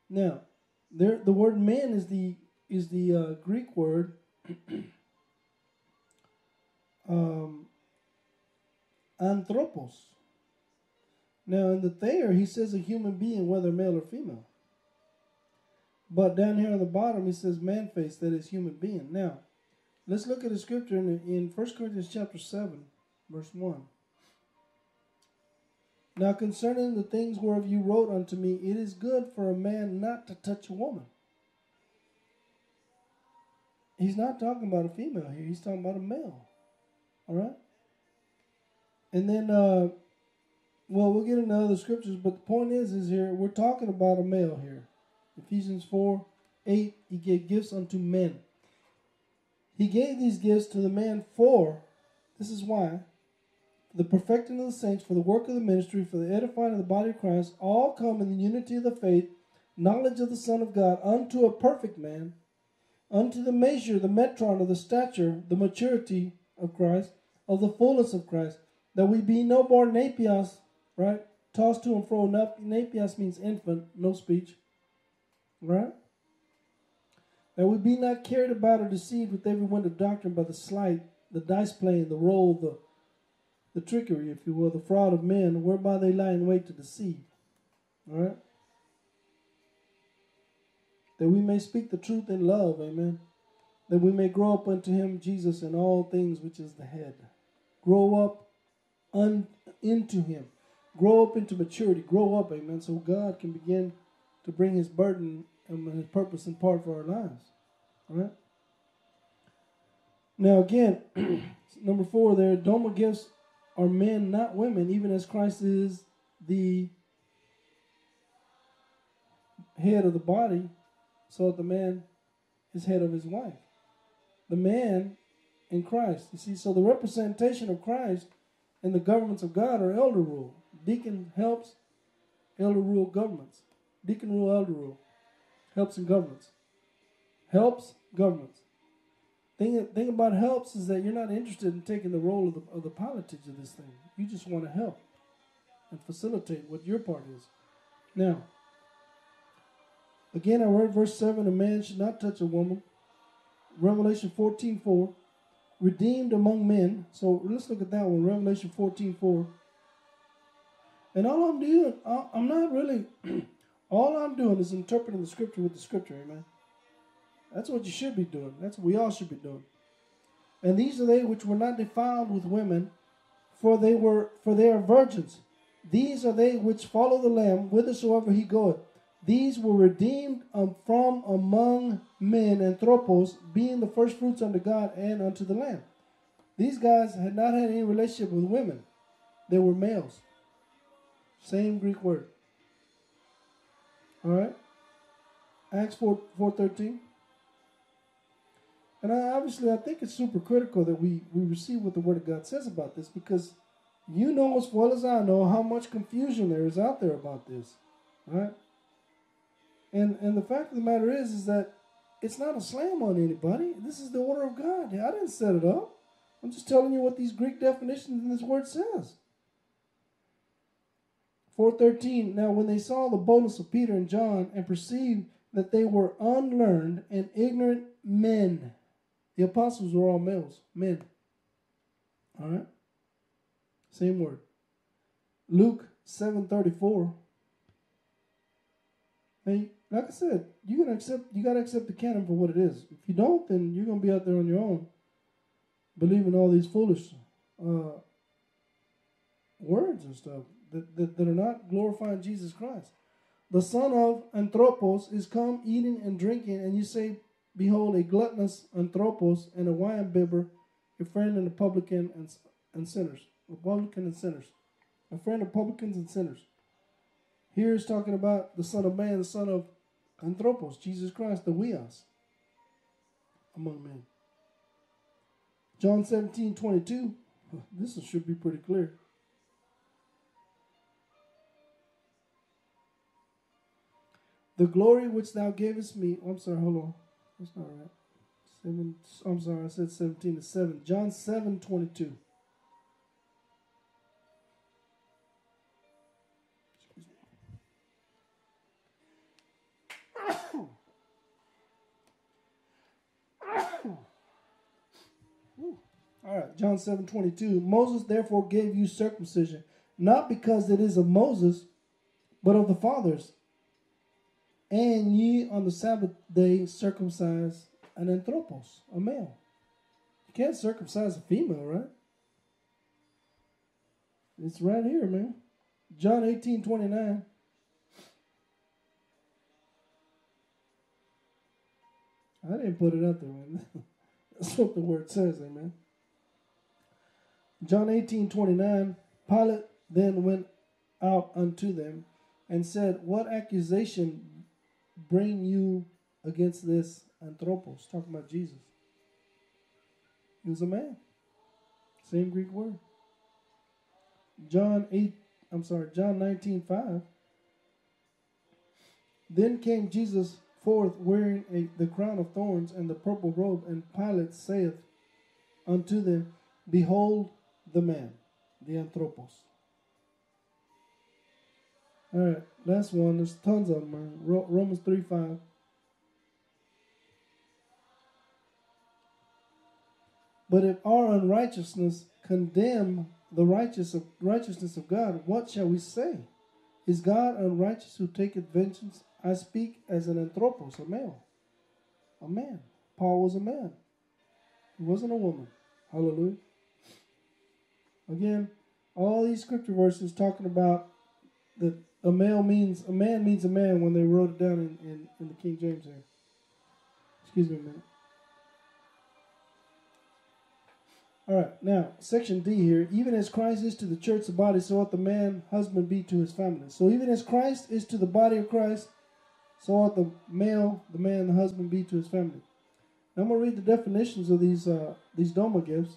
Now, the word men is the Greek word anthropos. Now, in the Thayer, he says a human being, whether male or female. But down here on the bottom, he says man face, that is human being. Now, let's look at the scripture in 1 Corinthians chapter 7, verse 1. Now concerning the things whereof you wrote unto me, it is good for a man not to touch a woman. He's not talking about a female here. He's talking about a male. All right? And then, well, we'll get into other scriptures, but the point is here, we're talking about a male here. Ephesians 4:8, he gave gifts unto men. He gave these gifts to the man for, this is why, for the perfecting of the saints, for the work of the ministry, for the edifying of the body of Christ, all come in the unity of the faith, knowledge of the Son of God, unto a perfect man, unto the measure, the metron, of the stature, the maturity of Christ, of the fullness of Christ, that we be no more napios, right? Tossed to and fro. Napios means infant, no speech, right? That we be not carried about or deceived with every wind of doctrine by the sleight, the dice playing, the roll, the trickery, if you will, the fraud of men, whereby they lie in wait to deceive. All right? That we may speak the truth in love, amen. That we may grow up unto him, Jesus, in all things, which is the head. Grow up into him. Grow up into maturity. Grow up, amen, so God can begin to bring his burden and his purpose and part for our lives. All right? Now, again, number 4 there, Doma gifts are men, not women, even as Christ is the head of the body, so that the man is head of his wife. The man in Christ. You see, so the representation of Christ and the governments of God are elder rule. Deacon helps, elder rule governments. Deacon rule, elder rule. Helps and governments. Helps, governments. Thing about helps is that you're not interested in taking the role of the politics of this thing. You just want to help and facilitate what your part is. Now, again, I read verse 7, a man should not touch a woman. Revelation 14:4, redeemed among men. So let's look at that one, Revelation 14:4. And all I'm doing, all I'm doing is interpreting the scripture with the scripture, amen. That's what you should be doing. That's what we all should be doing. And these are they which were not defiled with women, for they are virgins. These are they which follow the Lamb whithersoever he goeth. These were redeemed from among men, anthropos, being the first fruits unto God and unto the Lamb. These guys had not had any relationship with women. They were males. Same Greek word. All right. Acts 4:13. And I think it's super critical that we receive what the Word of God says about this, because you know as well as I know how much confusion there is out there about this. All right. And the fact of the matter is that it's not a slam on anybody. This is the order of God. I didn't set it up. I'm just telling you what these Greek definitions in this word says. 4:13, now when they saw the boldness of Peter and John and perceived that they were unlearned and ignorant men. The apostles were all males, men. All right? Same word. Luke 7:34. Hey, like I said, you gotta accept the canon for what it is. If you don't, then you're gonna be out there on your own, believing all these foolish words and stuff that are not glorifying Jesus Christ. The son of anthropos is come eating and drinking, and you say, behold, a gluttonous anthropos and a wine bibber, a friend and a publican and sinners. A publican and sinners. A friend of publicans and sinners. Here is talking about the Son of Man, the Son of Anthropos, Jesus Christ, the Weos, among men. John 17:22. This should be pretty clear. The glory which thou gavest me. Oh, I'm sorry, hold on. That's not right. I'm sorry, I said 17:7. John 7:22. All right, John 7:22. Moses therefore gave you circumcision, not because it is of Moses, but of the fathers. And ye on the Sabbath day circumcise an anthropos, a male. You can't circumcise a female, right? It's right here, man. John 18:29. I didn't put it up there, man. That's what the word says, amen. John 18:29. Pilate then went out unto them and said, what accusation bring you against this anthropos? Talking about Jesus. He was a man. Same Greek word. John 19:5. Then came Jesus forth wearing the crown of thorns and the purple robe, and Pilate saith unto them, behold the man, the anthropos. All right, last one. There's tons of them, man. Romans 3:5. But if our unrighteousness condemn the righteousness of God, what shall we say? Is God unrighteous who taketh vengeance? I speak as an anthropos, a male. A man. Paul was a man. He wasn't a woman. Hallelujah. Again, all these scripture verses talking about that a man means a man when they wrote it down in the King James here. Excuse me a minute. All right, now, section D here. Even as Christ is to the church, the body, so ought the man husband be to his family. So even as Christ is to the body of Christ, so ought the male, the man, the husband be to his family. Now, I'm going to read the definitions of these doma gifts.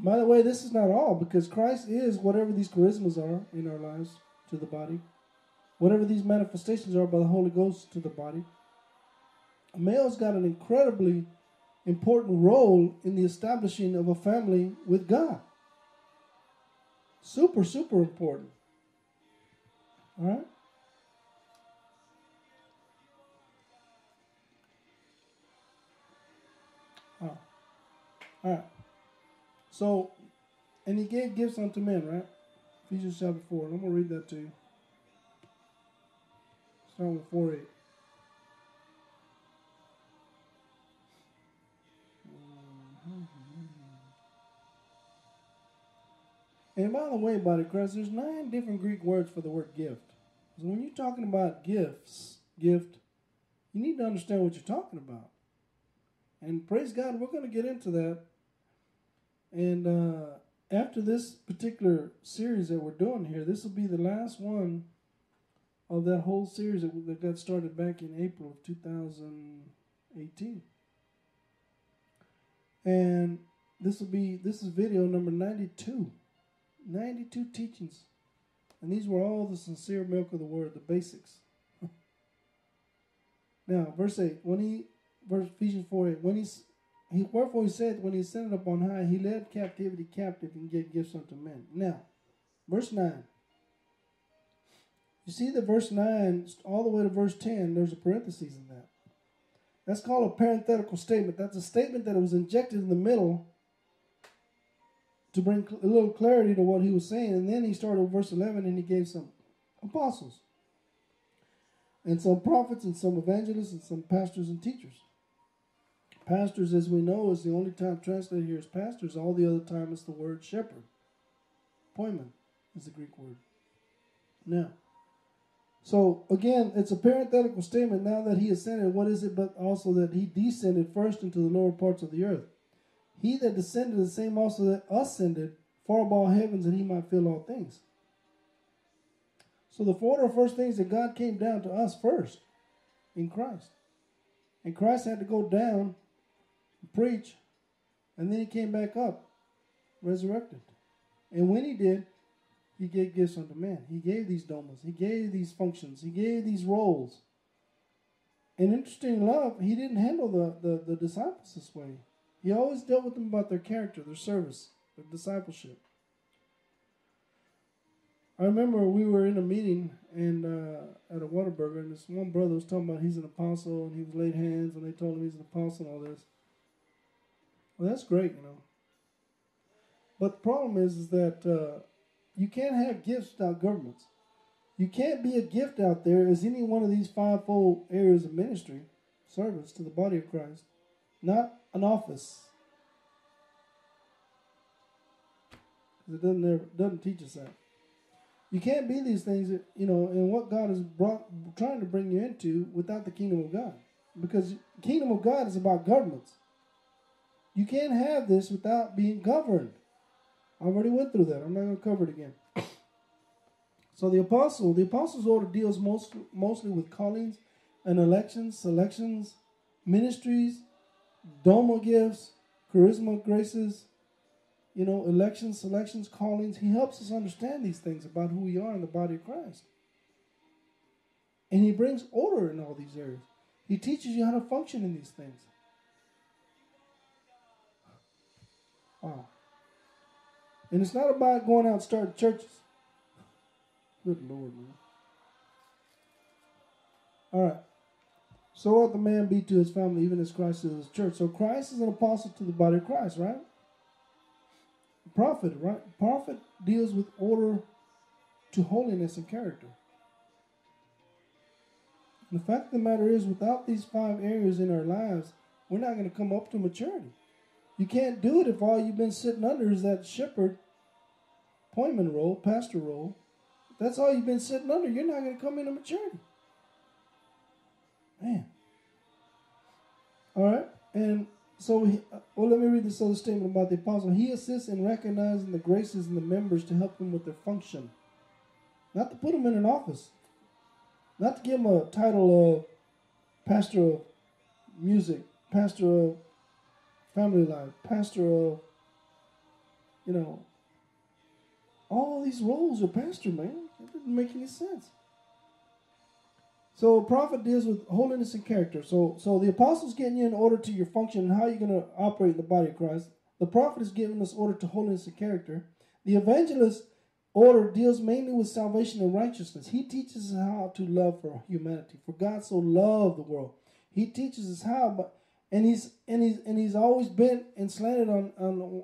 By the way, this is not all, because Christ is whatever these charismas are in our lives to the body, whatever these manifestations are by the Holy Ghost to the body. A male's got an incredibly important role in the establishing of a family with God. Super, super important. All right? Oh. All right. So, and he gave gifts unto men, right? Ephesians chapter 4. And I'm going to read that to you. Starting with 4:8. And by the way, body of Christ, there's 9 different Greek words for the word gift. So when you're talking about gift, you need to understand what you're talking about. And praise God, we're going to get into that. And after this particular series that we're doing here, this will be the last one of that whole series that got started back in April of 2018. And this is video number 92. 92 teachings, and these were all the sincere milk of the word, the basics. Now, Ephesians 4:8, wherefore he said, when he ascended up on high, he led captivity captive and gave gifts unto men. Now, verse 9. You see that verse 9 all the way to verse 10, there's a parenthesis in that. That's called a parenthetical statement. That's a statement that was injected in the middle to bring a little clarity to what he was saying. And then he started with verse 11, and he gave some apostles and some prophets and some evangelists and some pastors and teachers. Pastors, as we know, is the only time translated here as pastors. All the other time it's the word shepherd. Poimen is the Greek word. Now, so again, it's a parenthetical statement. Now that he ascended, what is it but also that he descended first into the lower parts of the earth? He that descended, the same also that ascended far above all heavens, that he might fill all things. So the order of first things that God came down to us first in Christ. And Christ had to go down, preach, and then he came back up, resurrected. And when he did, he gave gifts unto man. He gave these domas. He gave these functions. He gave these roles. And interesting enough, he didn't handle the disciples this way. He always dealt with them about their character, their service, their discipleship. I remember we were in a meeting and at a Whataburger, and this one brother was talking about he's an apostle, and he was laid hands, and they told him he's an apostle and all this. Well, that's great, you know. But the problem is that you can't have gifts without governments. You can't be a gift out there as any one of these fivefold areas of ministry, service to the body of Christ, not an office. It doesn't teach us that. You can't be these things, and what God is trying to bring you into without the kingdom of God. Because the kingdom of God is about governments. You can't have this without being governed. I already went through that. I'm not going to cover it again. So the apostles' order deals mostly with callings and elections, selections, ministries, doma gifts, charisma graces, elections, selections, callings. He helps us understand these things about who we are in the body of Christ. And he brings order in all these areas. He teaches you how to function in these things. Wow. And it's not about going out and starting churches. Good Lord, man. All right. So ought the man be to his family, even as Christ is to his church. So Christ is an apostle to the body of Christ, right? A prophet, right? A prophet deals with order to holiness and character. And the fact of the matter is, without these 5 areas in our lives, we're not going to come up to maturity. You can't do it if all you've been sitting under is that shepherd, poimen role, pastor role. If that's all you've been sitting under, you're not going to come into maturity. Man. All right. And so, let me read this other statement about the apostle. He assists in recognizing the graces in the members to help them with their function. Not to put them in an office. Not to give them a title of pastor of music, pastor of family life, pastor of, all these roles are pastor, man. It doesn't make any sense. So a prophet deals with holiness and character. So the apostle's getting you in order to your function and how you're going to operate in the body of Christ. The prophet is giving us order to holiness and character. The evangelist order deals mainly with salvation and righteousness. He teaches us how to love for humanity. For God so loved the world. He teaches us how, and he's always bent and slanted on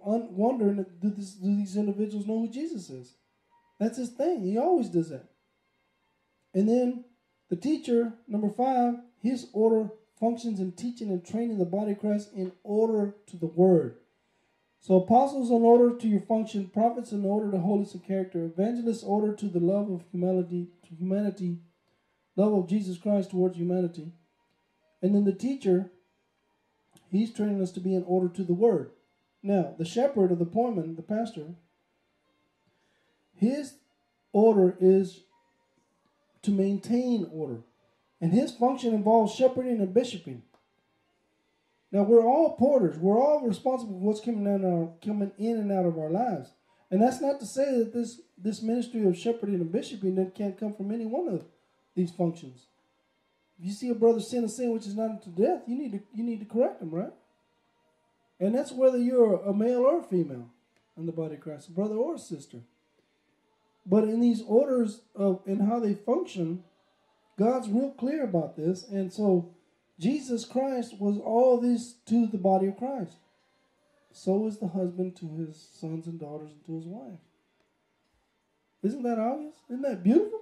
wondering, do these individuals know who Jesus is? That's his thing. He always does that. And then the teacher, number 5, his order functions in teaching and training the body of Christ in order to the word. So apostles in order to your function, prophets in order to holiness and character, evangelists order to the love of humanity, love of Jesus Christ towards humanity. And then the teacher, he's training us to be in order to the word. Now, the shepherd or the poimen, the pastor, his order is to maintain order. And his function involves shepherding and bishoping. Now, we're all porters. We're all responsible for what's coming in and out of our lives. And that's not to say that this ministry of shepherding and bishoping can't come from any one of these functions. If you see a brother sin a sin which is not unto death, you need to correct him, right? And that's whether you're a male or a female in the body of Christ, a brother or a sister. But in these orders and how they function, God's real clear about this. And so Jesus Christ was all this to the body of Christ. So is the husband to his sons and daughters and to his wife. Isn't that obvious? Isn't that beautiful?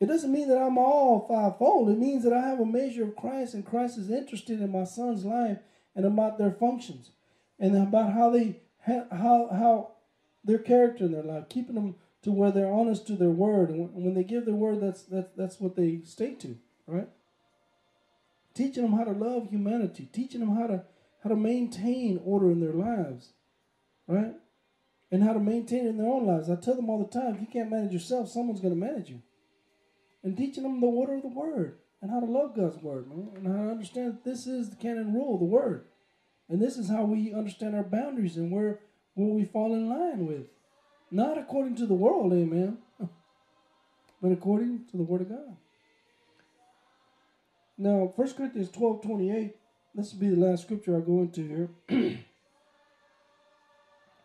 It doesn't mean that I'm all 5-fold. It means that I have a measure of Christ, and Christ is interested in my son's life and about their functions and about how their character in their life, keeping them to where they're honest to their word. And when they give their word, that's what they stay to, right? Teaching them how to love humanity, teaching them how to maintain order in their lives, right? And how to maintain it in their own lives. I tell them all the time, if you can't manage yourself, someone's going to manage you. And teaching them the order of the word and how to love God's word, man, and how to understand that this is the canon rule, the word. And this is how we understand our boundaries and where we fall in line with. Not according to the world, amen, but according to the word of God. Now, 1 Corinthians 12:28, this will be the last scripture I'll go into here.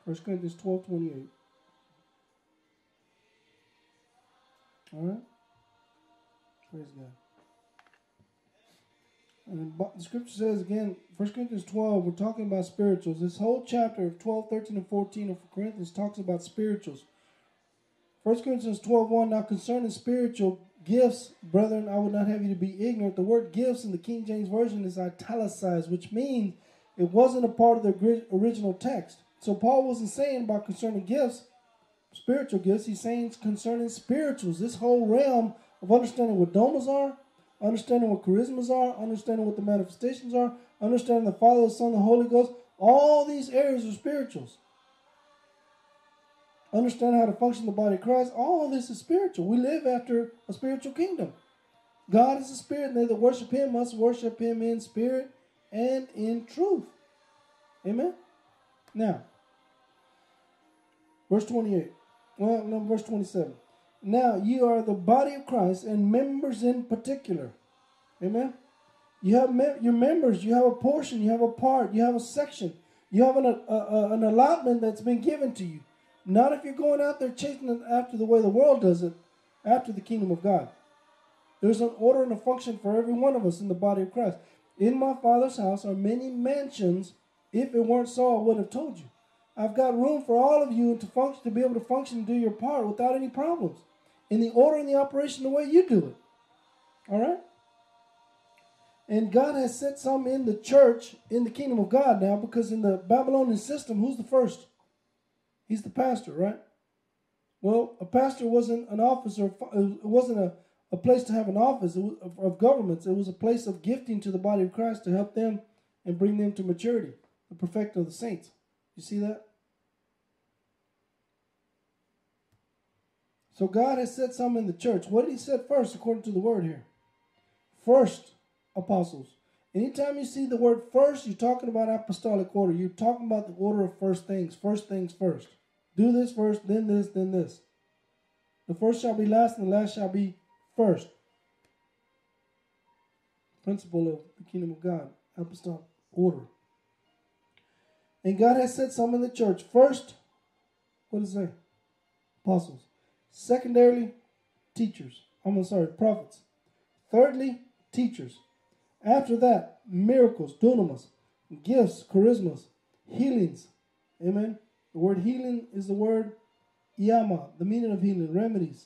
1 Corinthians 12:28. All right. Praise God. And the scripture says again, 1 Corinthians 12, we're talking about spirituals. This whole chapter of 12, 13, and 14 of Corinthians talks about spirituals. 1 Corinthians 12:1, now concerning spiritual gifts, brethren, I would not have you to be ignorant. The word gifts in the King James Version is italicized, which means it wasn't a part of the original text. So Paul wasn't saying about concerning gifts. spiritual gifts, he's saying concerning spirituals, this whole realm of understanding what domas are, understanding what charismas are, understanding what the manifestations are, understanding the Father, the Son, the Holy Ghost. All these areas are spirituals. Understand how to function the body of Christ. All this is spiritual. We live after a spiritual kingdom. God is a spirit, and they that worship him must worship him in spirit and in truth. Amen? Now, verse 28. Well, no, verse 27. Now, you are the body of Christ and members in particular. Amen? You have your members. You have a portion. You have a part. You have a section. You have an allotment that's been given to you. Not if you're going out there chasing it after the way the world does it, after the kingdom of God. There's an order and a function for every one of us in the body of Christ. In my Father's house are many mansions. If it weren't so, I would have told you. I've got room for all of you to function, to be able to function and do your part without any problems. In the order and the operation the way you do it. All right? And God has set some in the church, in the kingdom of God now, because in the Babylonian system, who's the first? He's the pastor, right? Well, a pastor wasn't an officer. It wasn't a place to have an office of governments. It was a place of gifting to the body of Christ to help them and bring them to maturity, the perfecting of the saints. You see that? So God has set some in the church. What did he set first according to the word here? First, apostles. Anytime you see the word first, you're talking about apostolic order. You're talking about the order of first things. First things first. Do this first, then this, then this. The first shall be last, and the last shall be first. Principle of the kingdom of God. Apostolic order. And God has set some in the church. First, what does it say? Apostles. Secondarily, teachers. Prophets. Thirdly, teachers. After that, miracles, dunamis, gifts, charismas, healings. Amen. The word healing is the word yama, the meaning of healing, remedies.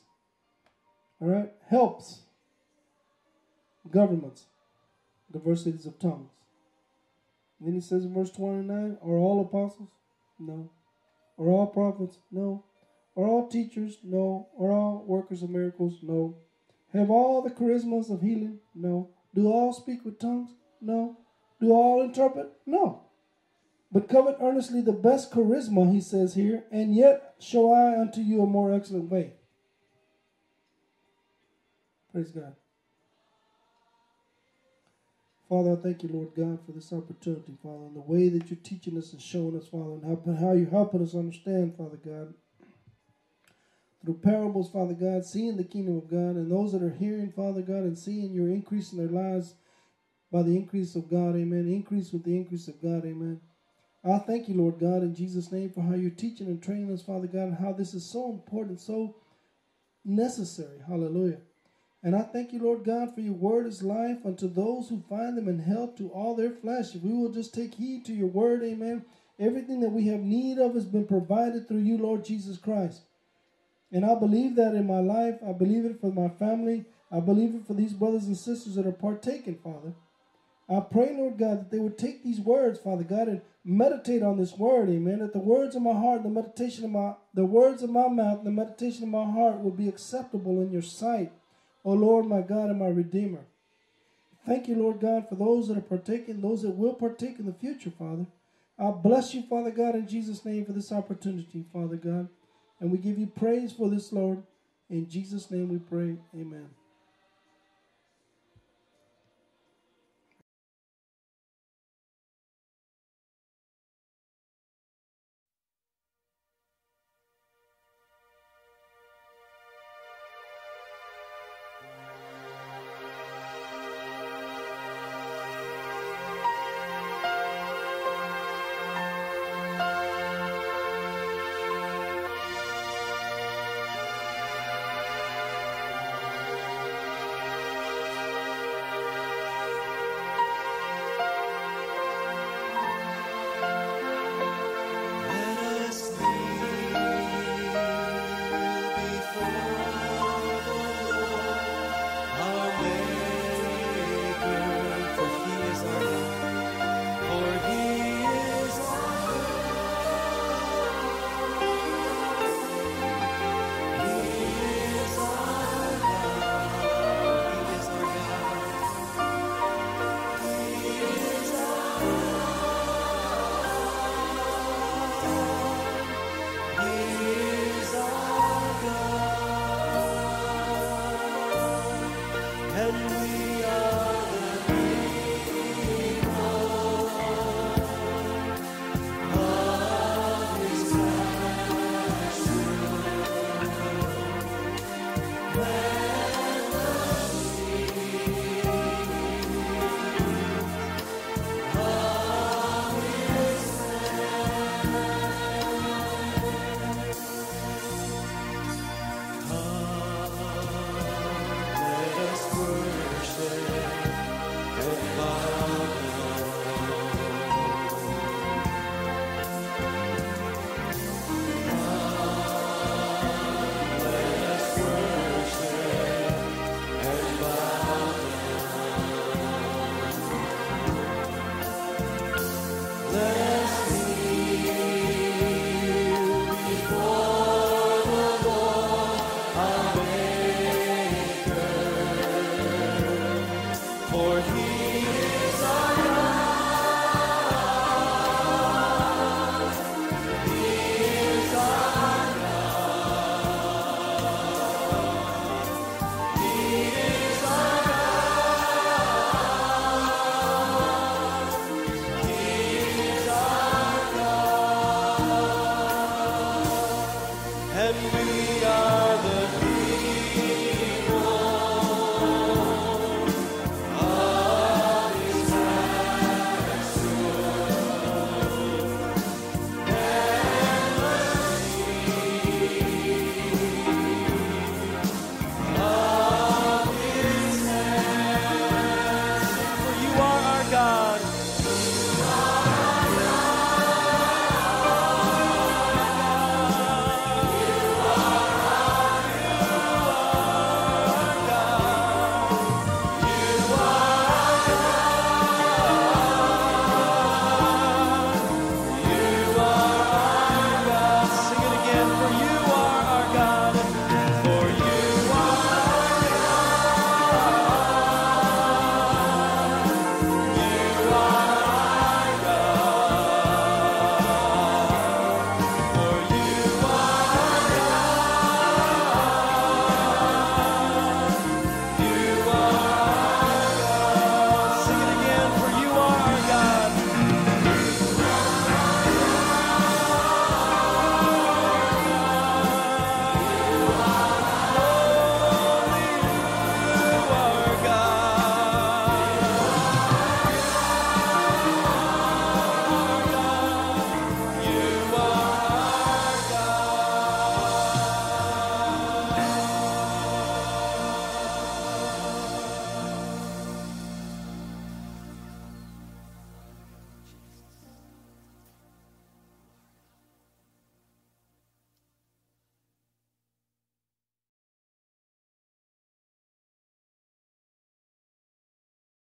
All right. Helps. Governments. Diversities of tongues. And then he says in verse 29, are all apostles? No. Are all prophets? No. Are all teachers? No. Are all workers of miracles? No. Have all the charismas of healing? No. Do all speak with tongues? No. Do all interpret? No. But covet earnestly the best charisma, he says here, and yet show I unto you a more excellent way. Praise God. Father, I thank you, Lord God, for this opportunity, Father, and the way that you're teaching us and showing us, Father, and how you're helping us understand, Father God, through parables, Father God, seeing the kingdom of God, and those that are hearing, Father God, and seeing your increase in their lives by the increase of God, amen, increase with the increase of God, amen. I thank you, Lord God, in Jesus' name, for how you're teaching and training us, Father God, and how this is so important, so necessary, hallelujah. And I thank you, Lord God, for your word is life unto those who find them and help to all their flesh. If we will just take heed to your word, amen, everything that we have need of has been provided through you, Lord Jesus Christ. And I believe that in my life. I believe it for my family. I believe it for these brothers and sisters that are partaking, Father. I pray, Lord God, that they would take these words, Father God, and meditate on this word, amen. That the words of my heart, the words of my mouth, and the meditation of my heart will be acceptable in your sight, O Lord, my God and my Redeemer. Thank you, Lord God, for those that are partaking, those that will partake in the future, Father. I bless you, Father God, in Jesus' name for this opportunity, Father God. And we give you praise for this, Lord. In Jesus' name we pray. Amen.